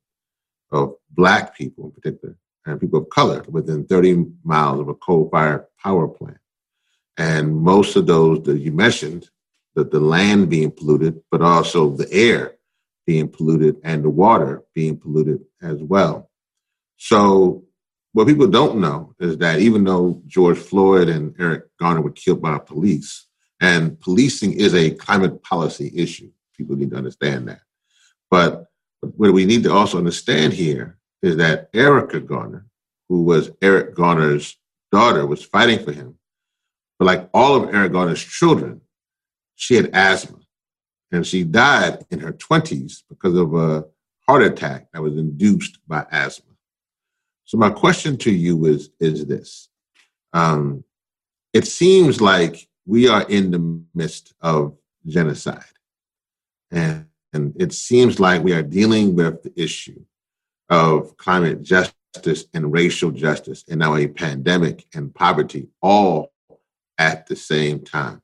of Black people in particular, and people of color, within 30 miles of a coal-fired power plant. And most of those that you mentioned, that the land being polluted, but also the air being polluted and the water being polluted as well. So what people don't know is that even though George Floyd and Eric Garner were killed by police, and policing is a climate policy issue, people need to understand that. But what we need to also understand here is that Erica Garner, who was Eric Garner's daughter, was fighting for him. But like all of Eric Garner's children, she had asthma. And she died in her 20s because of a heart attack that was induced by asthma. So my question to you is this. It seems like we are in the midst of genocide. And it seems like we are dealing with the issue of climate justice and racial justice, and now a pandemic and poverty, all at the same time.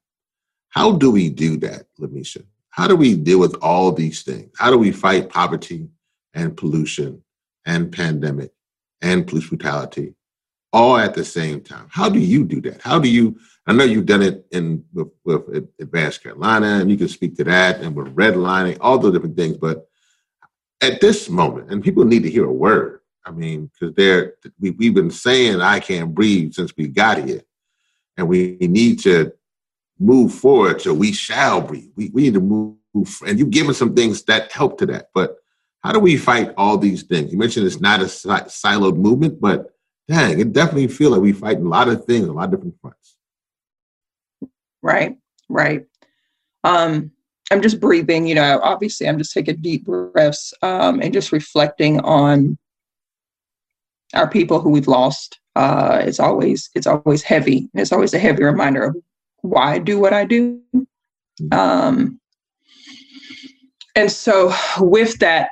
How do we do that, LaMisha? How do we deal with all these things? How do we fight poverty and pollution and pandemic and police brutality all at the same time? How do you do that? How do you, I know you've done it with Advanced Carolina, and you can speak to that, and with redlining, all those different things. But at this moment, and people need to hear a word, I mean, because we've been saying I can't breathe since we got here, and we need to move forward so we shall breathe. We need to move, and you've given some things that help to that. But how do we fight all these things? You mentioned it's not a siloed movement, but dang, it definitely feels like we fight a lot of things, a lot of different fronts. Right, right. I'm just breathing, you know, obviously I'm just taking deep breaths and just reflecting on our people who we've lost. It's always heavy. It's always a heavy reminder of why I do what I do. And so with that,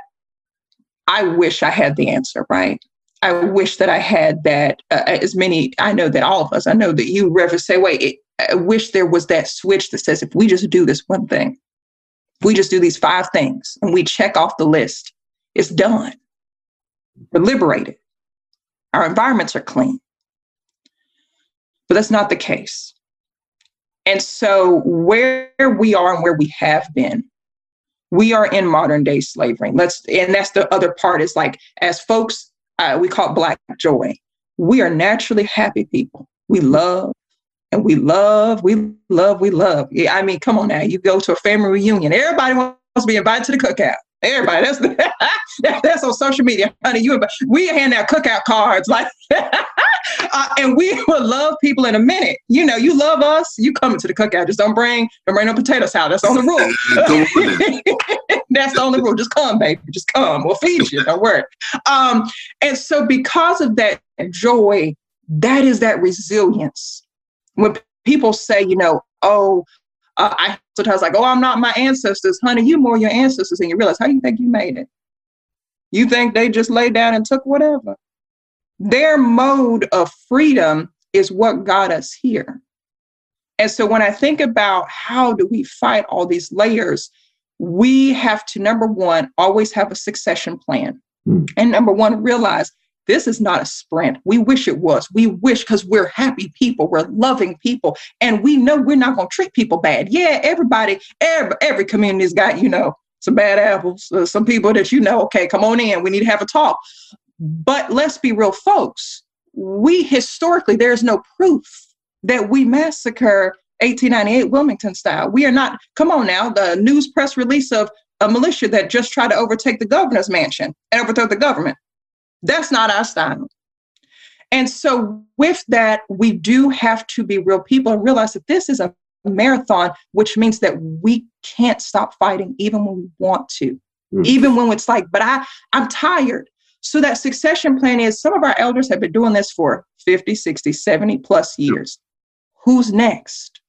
I wish I had the answer, right? I wish that I had that as many, I know that all of us, I know that you, Reverend, say, I wish there was that switch that says, if we just do this one thing, if we just do these 5 things and we check off the list, it's done. We're liberated. Our environments are clean. But that's not the case. And so where we are and where we have been, we are in modern day slavery. And that's the other part is like, as folks, we call it Black joy. We are naturally happy people. We love. And we love. Yeah, I mean, come on now. You go to a family reunion. Everybody wants to be invited to the cookout. Everybody. That's on social media, honey. We hand out cookout cards, like, and we will love people in a minute. You know, you love us. You coming to the cookout. Just don't bring no potato salad. That's the only rule. That's the only rule. Just come, baby. Just come. We'll feed you. Don't worry. And so, because of that joy, that is that resilience. When people say, you know, I sometimes like, I'm not my ancestors. Honey, you more your ancestors. And you realize, how you think you made it? You think they just laid down and took whatever? Their mode of freedom is what got us here. And so when I think about how do we fight all these layers, we have to, number one, always have a succession plan. And number one, realize, this is not a sprint. We wish it was. We wish, because we're happy people. We're loving people. And we know we're not going to treat people bad. Yeah, every community's got, you know, some bad apples, some people that, you know, okay, come on in. We need to have a talk. But let's be real, folks. We historically, there's no proof that we massacre 1898 Wilmington style. We are not, come on now, the news press release of a militia that just tried to overtake the governor's mansion and overthrow the government. That's not our style. And so with that, we do have to be real people and realize that this is a marathon, which means that we can't stop fighting even when we want to, even when it's like, but I'm tired. So that succession plan is, some of our elders have been doing this for 50, 60, 70 plus years. Who's next?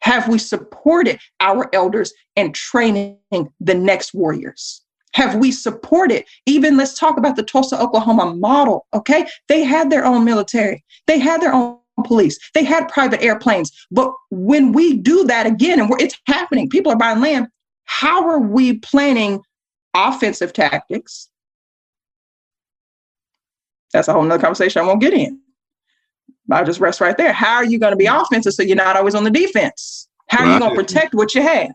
Have we supported our elders in training the next warriors? Have we supported? Even let's talk about the Tulsa, Oklahoma model, okay? They had their own military. They had their own police. They had private airplanes. But when we do that again, and it's happening, people are buying land, how are we planning offensive tactics? That's a whole nother conversation I won't get in. I'll just rest right there. How are you going to be offensive so you're not always on the defense? How are you going to protect what you have?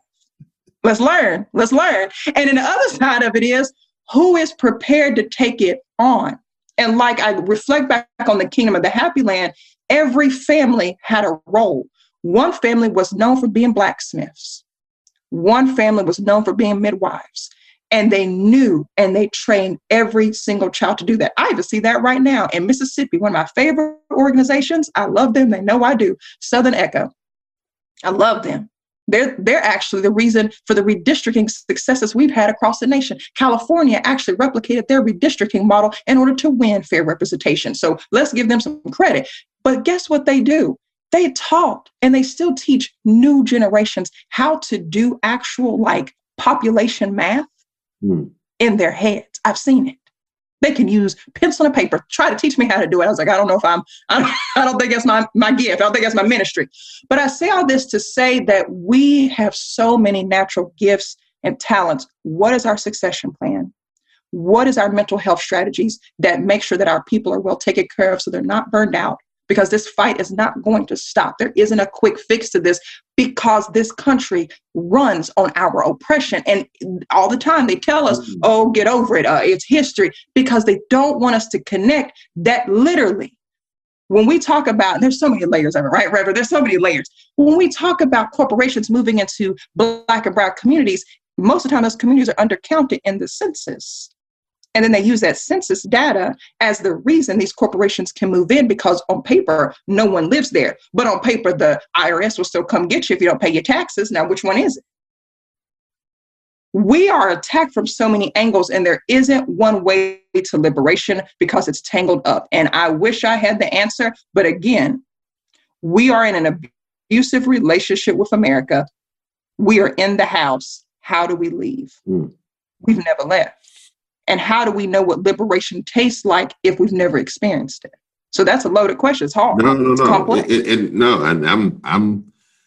Let's learn. And then the other side of it is, who is prepared to take it on? And like I reflect back on the Kingdom of the Happy Land, every family had a role. One family was known for being blacksmiths. One family was known for being midwives. And they knew and they trained every single child to do that. I even see that right now in Mississippi, one of my favorite organizations. I love them. They know I do. Southern Echo. I love them. They're actually the reason for the redistricting successes we've had across the nation. California actually replicated their redistricting model in order to win fair representation. So let's give them some credit. But guess what they do? They taught, and they still teach new generations how to do actual, like, population math in their heads. I've seen it. They can use pencil and paper. Try to teach me how to do it. I was like, I don't know if I don't think that's my gift. I don't think that's my ministry. But I say all this to say that we have so many natural gifts and talents. What is our succession plan? What is our mental health strategies that make sure that our people are well taken care of so they're not burned out? Because this fight is not going to stop. There isn't a quick fix to this because this country runs on our oppression. And all the time they tell us, oh, get over it. It's history, because they don't want us to connect that literally. When we talk about, there's so many layers of it, right, Reverend? There's so many layers. When we talk about corporations moving into Black and brown communities, most of the time those communities are undercounted in the census. And then they use that census data as the reason these corporations can move in, because on paper, no one lives there. But on paper, the IRS will still come get you if you don't pay your taxes. Now, which one is it? We are attacked from so many angles, and there isn't one way to liberation because it's tangled up. And I wish I had the answer. But again, we are in an abusive relationship with America. We are in the house. How do we leave? We've never left. And how do we know what liberation tastes like if we've never experienced it? So that's a loaded question. It's hard. No. It's complex.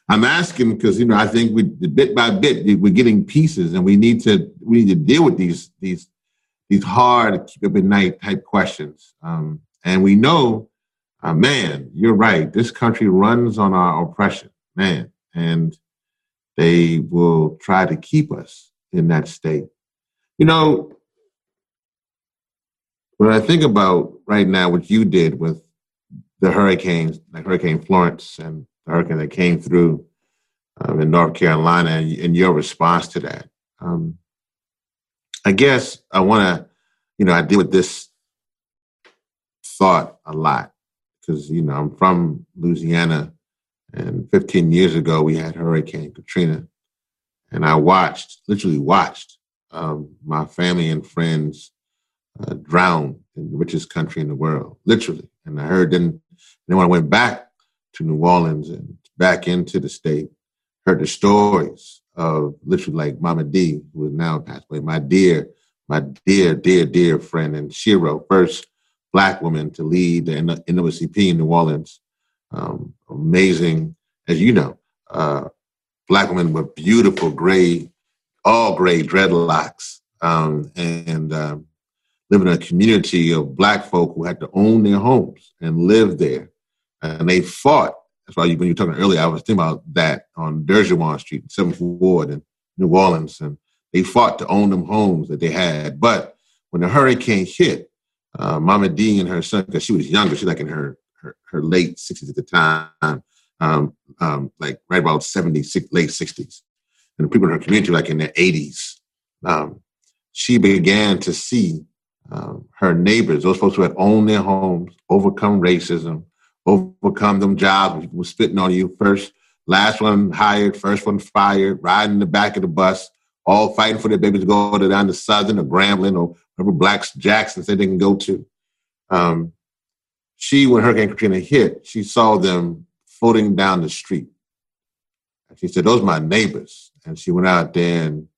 I'm asking because, you know, I think we bit by bit we're getting pieces, and we need to deal with these hard, keep up at night type questions. And we know, man, you're right. This country runs on our oppression, man, and they will try to keep us in that state. You know. When I think about right now what you did with the hurricanes, like Hurricane Florence and the hurricane that came through in North Carolina, and your response to that, I guess I want to, you know, I deal with this thought a lot because, you know, I'm from Louisiana, and 15 years ago we had Hurricane Katrina, and I literally watched my family and friends drowned in the richest country in the world, literally. And I heard then when I went back to New Orleans and back into the state, heard the stories of literally like Mama D, who is now passed away, my dear friend and Shiro, first Black woman to lead the NAACP in New Orleans. Amazing, as you know, Black women with beautiful all gray dreadlocks, live in a community of Black folk who had to own their homes and live there. And they fought. That's why when you were talking earlier, I was thinking about that on Derjewan Street, 7th Ward in New Orleans. And they fought to own them homes that they had. But when the hurricane hit, Mama D and her son, because she was younger, she's like in her late 60s at the time, like right about 76, late 60s. And the people in her community were like in their 80s. She began to see her neighbors, those folks who had owned their homes, overcome racism, overcome them jobs, people were spitting on you, last one hired, first one fired, riding in the back of the bus, all fighting for their babies to go down to Southern or Grambling or wherever Jackson said they can go to. When Hurricane Katrina hit, she saw them floating down the street. And she said, those are my neighbors. And she went out there and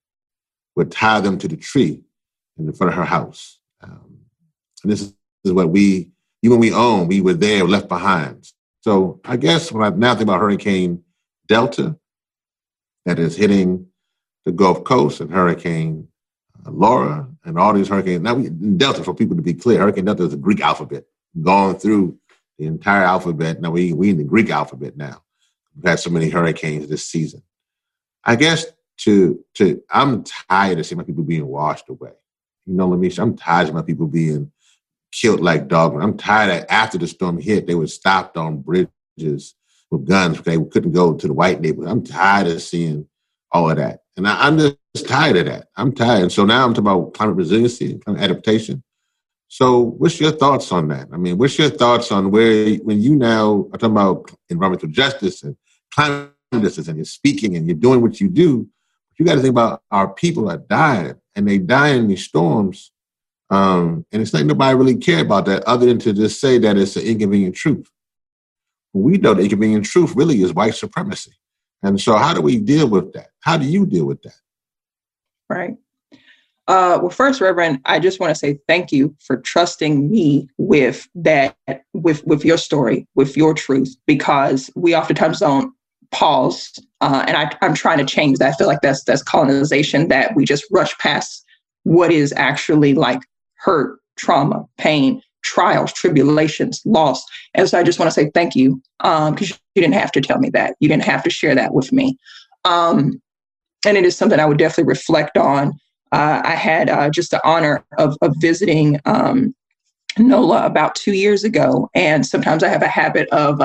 would tie them to the tree in front of her house. And this is what we were there, left behind. So I guess when I now think about Hurricane Delta that is hitting the Gulf Coast, and Hurricane Laura and all these hurricanes. Now, Delta, for people to be clear, Hurricane Delta is the Greek alphabet, gone through the entire alphabet. Now, we in the Greek alphabet now. We've had so many hurricanes this season. I guess I'm tired of seeing my people being washed away. You know, Lamisha, I'm tired of my people being killed like dogmen. I'm tired of after the storm hit, they were stopped on bridges with guns because they couldn't go to the white neighborhood. I'm tired of seeing all of that. And I'm just tired of that. I'm tired. And so now I'm talking about climate resiliency and climate adaptation. So what's your thoughts on that? I mean, what's your thoughts on when you now are talking about environmental justice and climate justice, and you're speaking and you're doing what you do, you got to think about our people are dying. And they die in these storms. And it's like nobody really cared about that other than to just say that it's an inconvenient truth. We know the inconvenient truth really is white supremacy. And so how do we deal with that? How do you deal with that? Right. Well, first, Reverend, I just want to say thank you for trusting me with that, with your story, with your truth, because we oftentimes don't pause. And I'm trying to change that. I feel like that's colonization, that we just rush past what is actually like hurt, trauma, pain, trials, tribulations, loss. And so I just want to say thank you, because you didn't have to tell me that. You didn't have to share that with me. And it is something I would definitely reflect on. I had just the honor of visiting NOLA about 2 years ago. And sometimes I have a habit of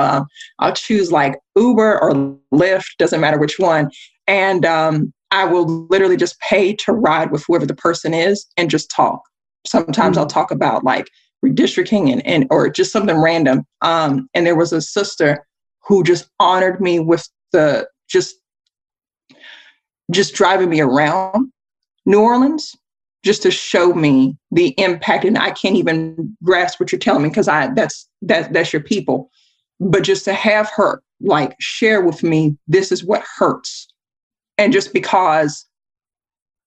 I'll choose like Uber or Lyft, doesn't matter which one. And I will literally just pay to ride with whoever the person is and just talk. Sometimes I'll talk about like redistricting and or just something random. And there was a sister who just honored me with the just driving me around New Orleans, just to show me the impact. And I can't even grasp what you're telling me, because that's your people. But just to have her like share with me, this is what hurts. And just because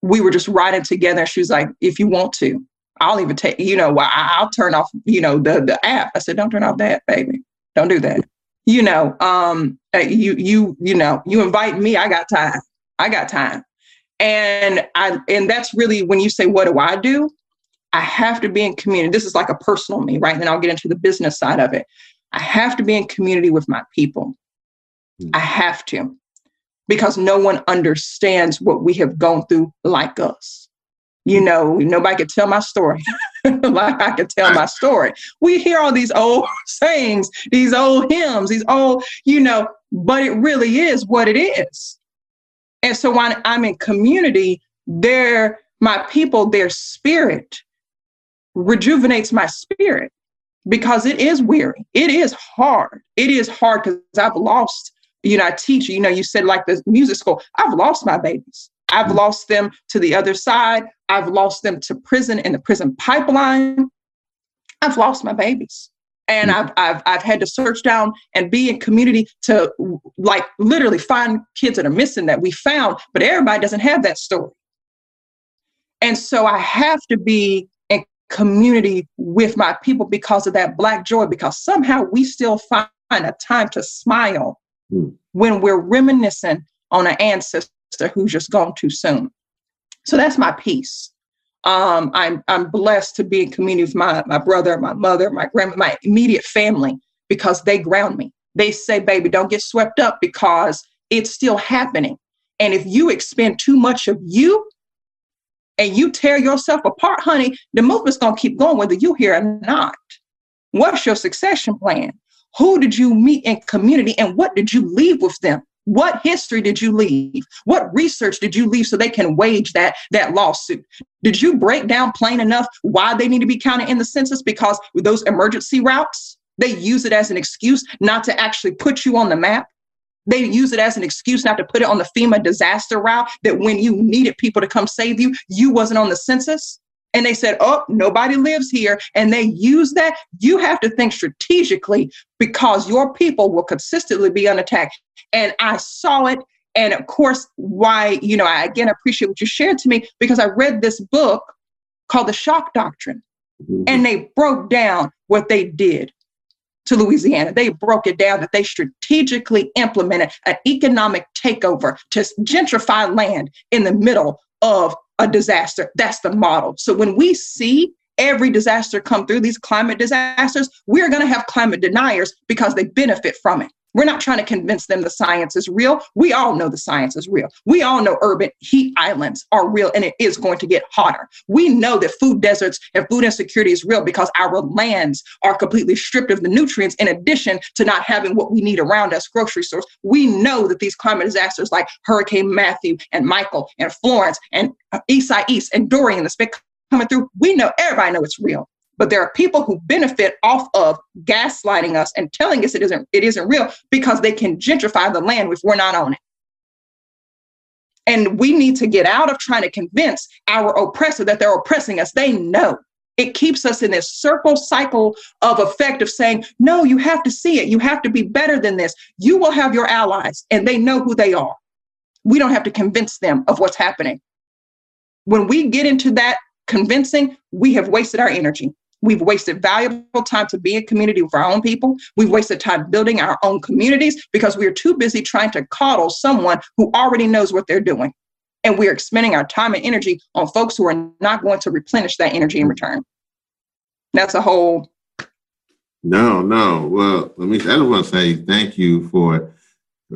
we were just riding together, she was like, if you want to, I'll even take, I'll turn off, the app. I said, don't turn off that, baby. Don't do that. You invite me. I got time. And that's really when you say, what do? I have to be in community. This is like a personal me, right? Then I'll get into the business side of it. I have to be in community with my people. I have to, because no one understands what we have gone through like us. Nobody could tell my story like I could tell my story. We hear all these old sayings, these old hymns, these old, but it really is what it is. And so when I'm in community, my people, their spirit rejuvenates my spirit, because it is weary. It is hard. It is hard, because I've lost, I teach, you said like the music school, I've lost my babies. I've lost them to the other side. I've lost them to prison and the prison pipeline. I've lost my babies. And I've had to search down and be in community to like literally find kids that are missing that we found, but everybody doesn't have that story. And so I have to be in community with my people because of that Black joy, because somehow we still find a time to smile when we're reminiscing on an ancestor who's just gone too soon. So that's my piece. I'm blessed to be in community with my brother, my mother, my grandma, my immediate family, because they ground me. They say, baby, don't get swept up, because it's still happening. And if you expend too much of you and you tear yourself apart, honey, the movement's going to keep going, whether you're here or not. What's your succession plan? Who did you meet in community, and what did you leave with them? What history did you leave? What research did you leave so they can wage that lawsuit? Did you break down plain enough why they need to be counted in the census? Because with those emergency routes, they use it as an excuse not to actually put you on the map. They use it as an excuse not to put it on the FEMA disaster route, that when you needed people to come save you, you wasn't on the census. And they said, oh, nobody lives here. And they use that. You have to think strategically, because your people will consistently be unattacked. And I saw it. And of course, why, I again appreciate what you shared to me, because I read this book called The Shock Doctrine, and they broke down what they did to Louisiana. They broke it down that they strategically implemented an economic takeover to gentrify land in the middle of a disaster. That's the model. So when we see every disaster come through, these climate disasters, we're going to have climate deniers, because they benefit from it. We're not trying to convince them the science is real. We all know the science is real. We all know urban heat islands are real, and it is going to get hotter. We know that food deserts and food insecurity is real, because our lands are completely stripped of the nutrients, in addition to not having what we need around us, grocery stores. We know that these climate disasters like Hurricane Matthew and Michael and Florence and Isaias and Dorian that's been coming through, everybody know it's real. But there are people who benefit off of gaslighting us and telling us it isn't real, because they can gentrify the land if we're not on it. And we need to get out of trying to convince our oppressor that they're oppressing us. They know. It keeps us in this cycle of effect of saying, no, you have to see it. You have to be better than this. You will have your allies, and they know who they are. We don't have to convince them of what's happening. When we get into that convincing, we have wasted our energy. We've wasted valuable time to be a community with our own people. We've wasted time building our own communities because we're too busy trying to coddle someone who already knows what they're doing. And we're expending our time and energy on folks who are not going to replenish that energy in return. That's a whole. No. Well, I just want to say thank you for,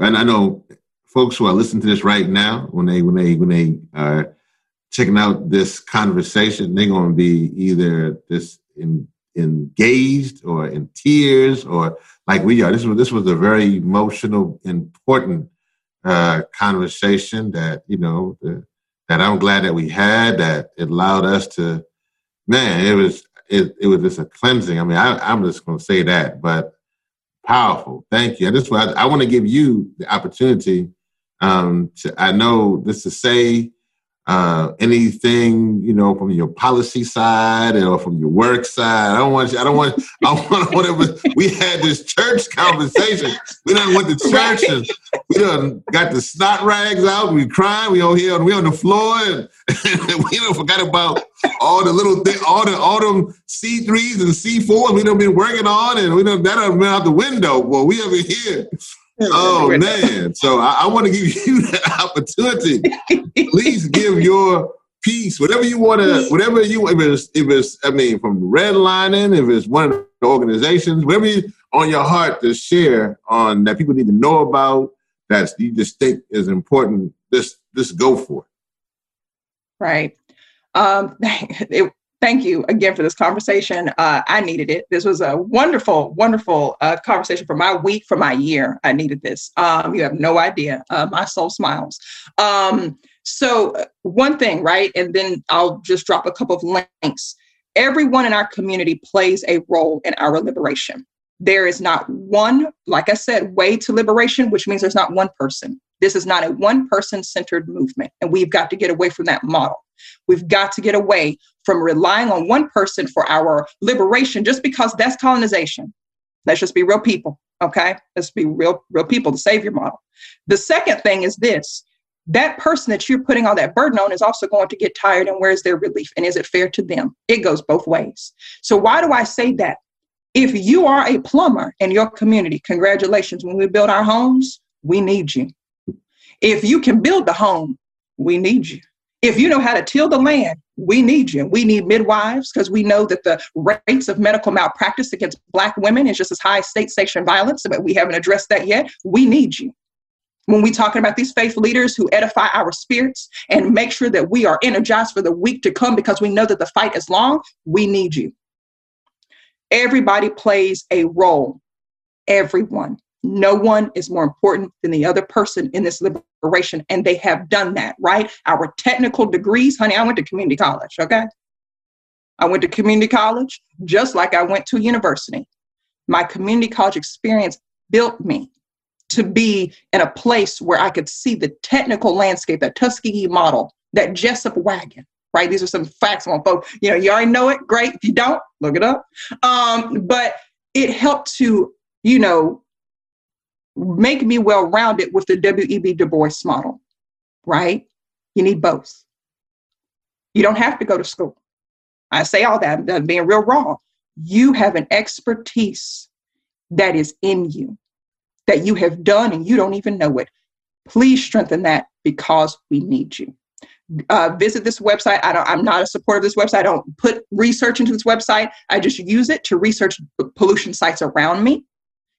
and I know folks who are listening to this right now, when they are checking out this conversation, they're going to be either just engaged or in tears or like we are. This was a very emotional, important conversation that, that I'm glad that we had, that it allowed us to, it was just a cleansing. I'm just going to say that, but powerful. Thank you. And this is why I want to give you the opportunity to say anything, from your policy side or from your work side. I don't want whatever. We had this church conversation. We done went to church and we done got the snot rags out. We crying. We on here and we on the floor and we done forgot about all the little things, all them C3s and C4s we done been working on, and we done that done been out the window. Well, we over here. Oh, man. So I want to give you the opportunity. Please give your piece, whatever you want to, from redlining, if it's one of the organizations, whatever you on your heart to share on that people need to know about, that you just think is important, just go for it. Right. Thank you again for this conversation. I needed it. This was a wonderful, wonderful conversation for my week, for my year. I needed this. You have no idea. My soul smiles. So one thing, right? And then I'll just drop a couple of links. Everyone in our community plays a role in our liberation. There is not one, like I said, way to liberation, which means there's not one person. This is not a one person centered movement. And we've got to get away from that model. We've got to get away from relying on one person for our liberation, just because that's colonization. Let's just be real people, okay? Let's be real people, the savior model. The second thing is this, that person that you're putting all that burden on is also going to get tired, and where's their relief? And is it fair to them? It goes both ways. So why do I say that? If you are a plumber in your community, congratulations. When we build our homes, we need you. If you can build the home, we need you. If you know how to till the land, we need you. We need midwives because we know that the rates of medical malpractice against Black women is just as high as state sanctioned violence, but we haven't addressed that yet. We need you. When we're talking about these faith leaders who edify our spirits and make sure that we are energized for the week to come because we know that the fight is long, we need you. Everybody plays a role. Everyone. No one is more important than the other person in this liberation, and they have done that, right? Our technical degrees, honey, I went to community college, okay? I went to community college just like I went to university. My community college experience built me to be in a place where I could see the technical landscape, that Tuskegee model, that Jessup wagon, right? These are some facts on folks. You already know it. Great. If you don't, look it up. But it helped to, make me well-rounded with the W.E.B. Du Bois model, right? You need both. You don't have to go to school. I say all that, I'm being real raw. You have an expertise that is in you, that you have done and you don't even know it. Please strengthen that because we need you. Visit this website. I'm not a supporter of this website. I don't put research into this website. I just use it to research pollution sites around me.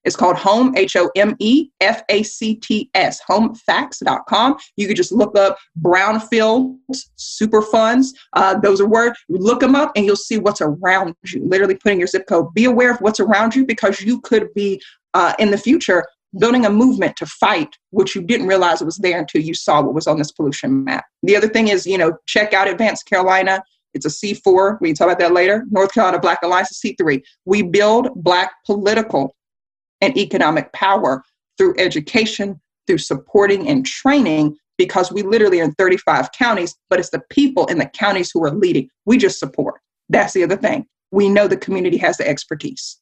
It's called Home, HOMEFACTS, homefacts.com. You could just look up brownfields, superfunds. Those are words. Look them up and you'll see what's around you. Literally putting your zip code. Be aware of what's around you because you could be, in the future, building a movement to fight what you didn't realize was there until you saw what was on this pollution map. The other thing is, check out Advanced Carolina. It's a C4. We can talk about that later. North Carolina Black Alliance is C3. We build Black political and economic power through education, through supporting and training, because we literally are in 35 counties, but it's the people in the counties who are leading. We just support. That's the other thing. We know the community has the expertise,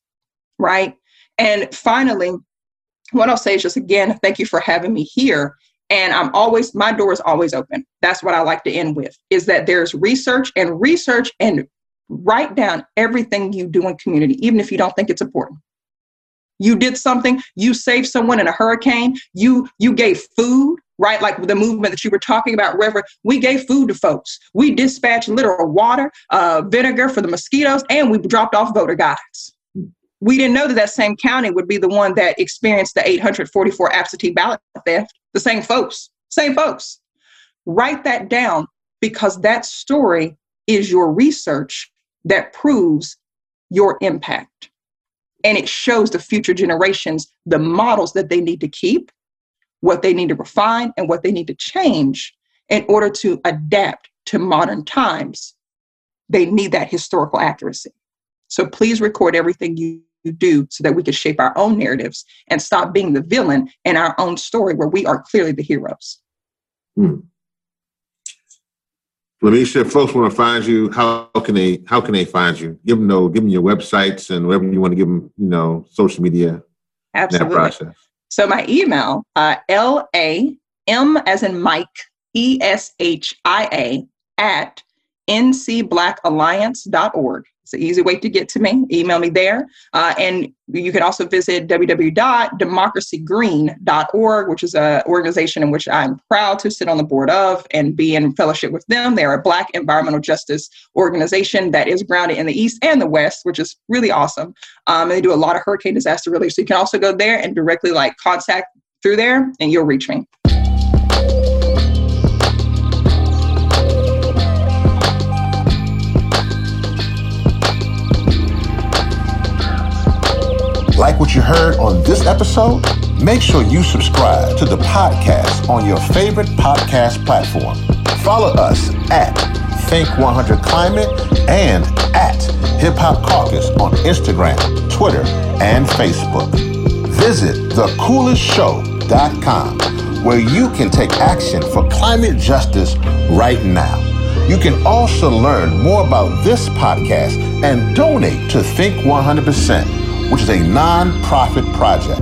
right? And finally, what I'll say is just, again, thank you for having me here. And I'm always, my door is always open. That's what I like to end with, is that there's research and write down everything you do in community, even if you don't think it's important. You did something, you saved someone in a hurricane, you gave food, right? Like the movement that you were talking about, Reverend, we gave food to folks. We dispatched literal water, vinegar for the mosquitoes, and we dropped off voter guidance. We didn't know that that same county would be the one that experienced the 844 absentee ballot theft. The same folks. Write that down, because that story is your research that proves your impact. And it shows the future generations the models that they need to keep, what they need to refine, and what they need to change in order to adapt to modern times. They need that historical accuracy. So please record everything you do so that we can shape our own narratives and stop being the villain in our own story where we are clearly the heroes. Lameisha, if folks want to find you, how can they find you? Give them your websites and whatever you want to give them, social media. Absolutely. That process. So my email, L-A-M as in Mike, E-S-H-I-A at ncblackalliance.org. It's an easy way to get to me. Email me there. And you can also visit www.democracygreen.org, which is an organization in which I'm proud to sit on the board of and be in fellowship with them. They're a Black environmental justice organization that is grounded in the East and the West, which is really awesome. And they do a lot of hurricane disaster relief. So you can also go there and directly contact through there and you'll reach me. Like what you heard on this episode? Make sure you subscribe to the podcast on your favorite podcast platform. Follow us at Think 100 Climate and at Hip Hop Caucus on Instagram, Twitter, and Facebook. Visit thecoolestshow.com where you can take action for climate justice right now. You can also learn more about this podcast and donate to Think 100%. Which is a non-profit project.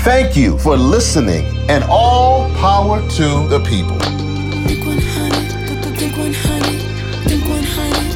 Thank you for listening, and all power to the people. Think 100, think 100, think 100.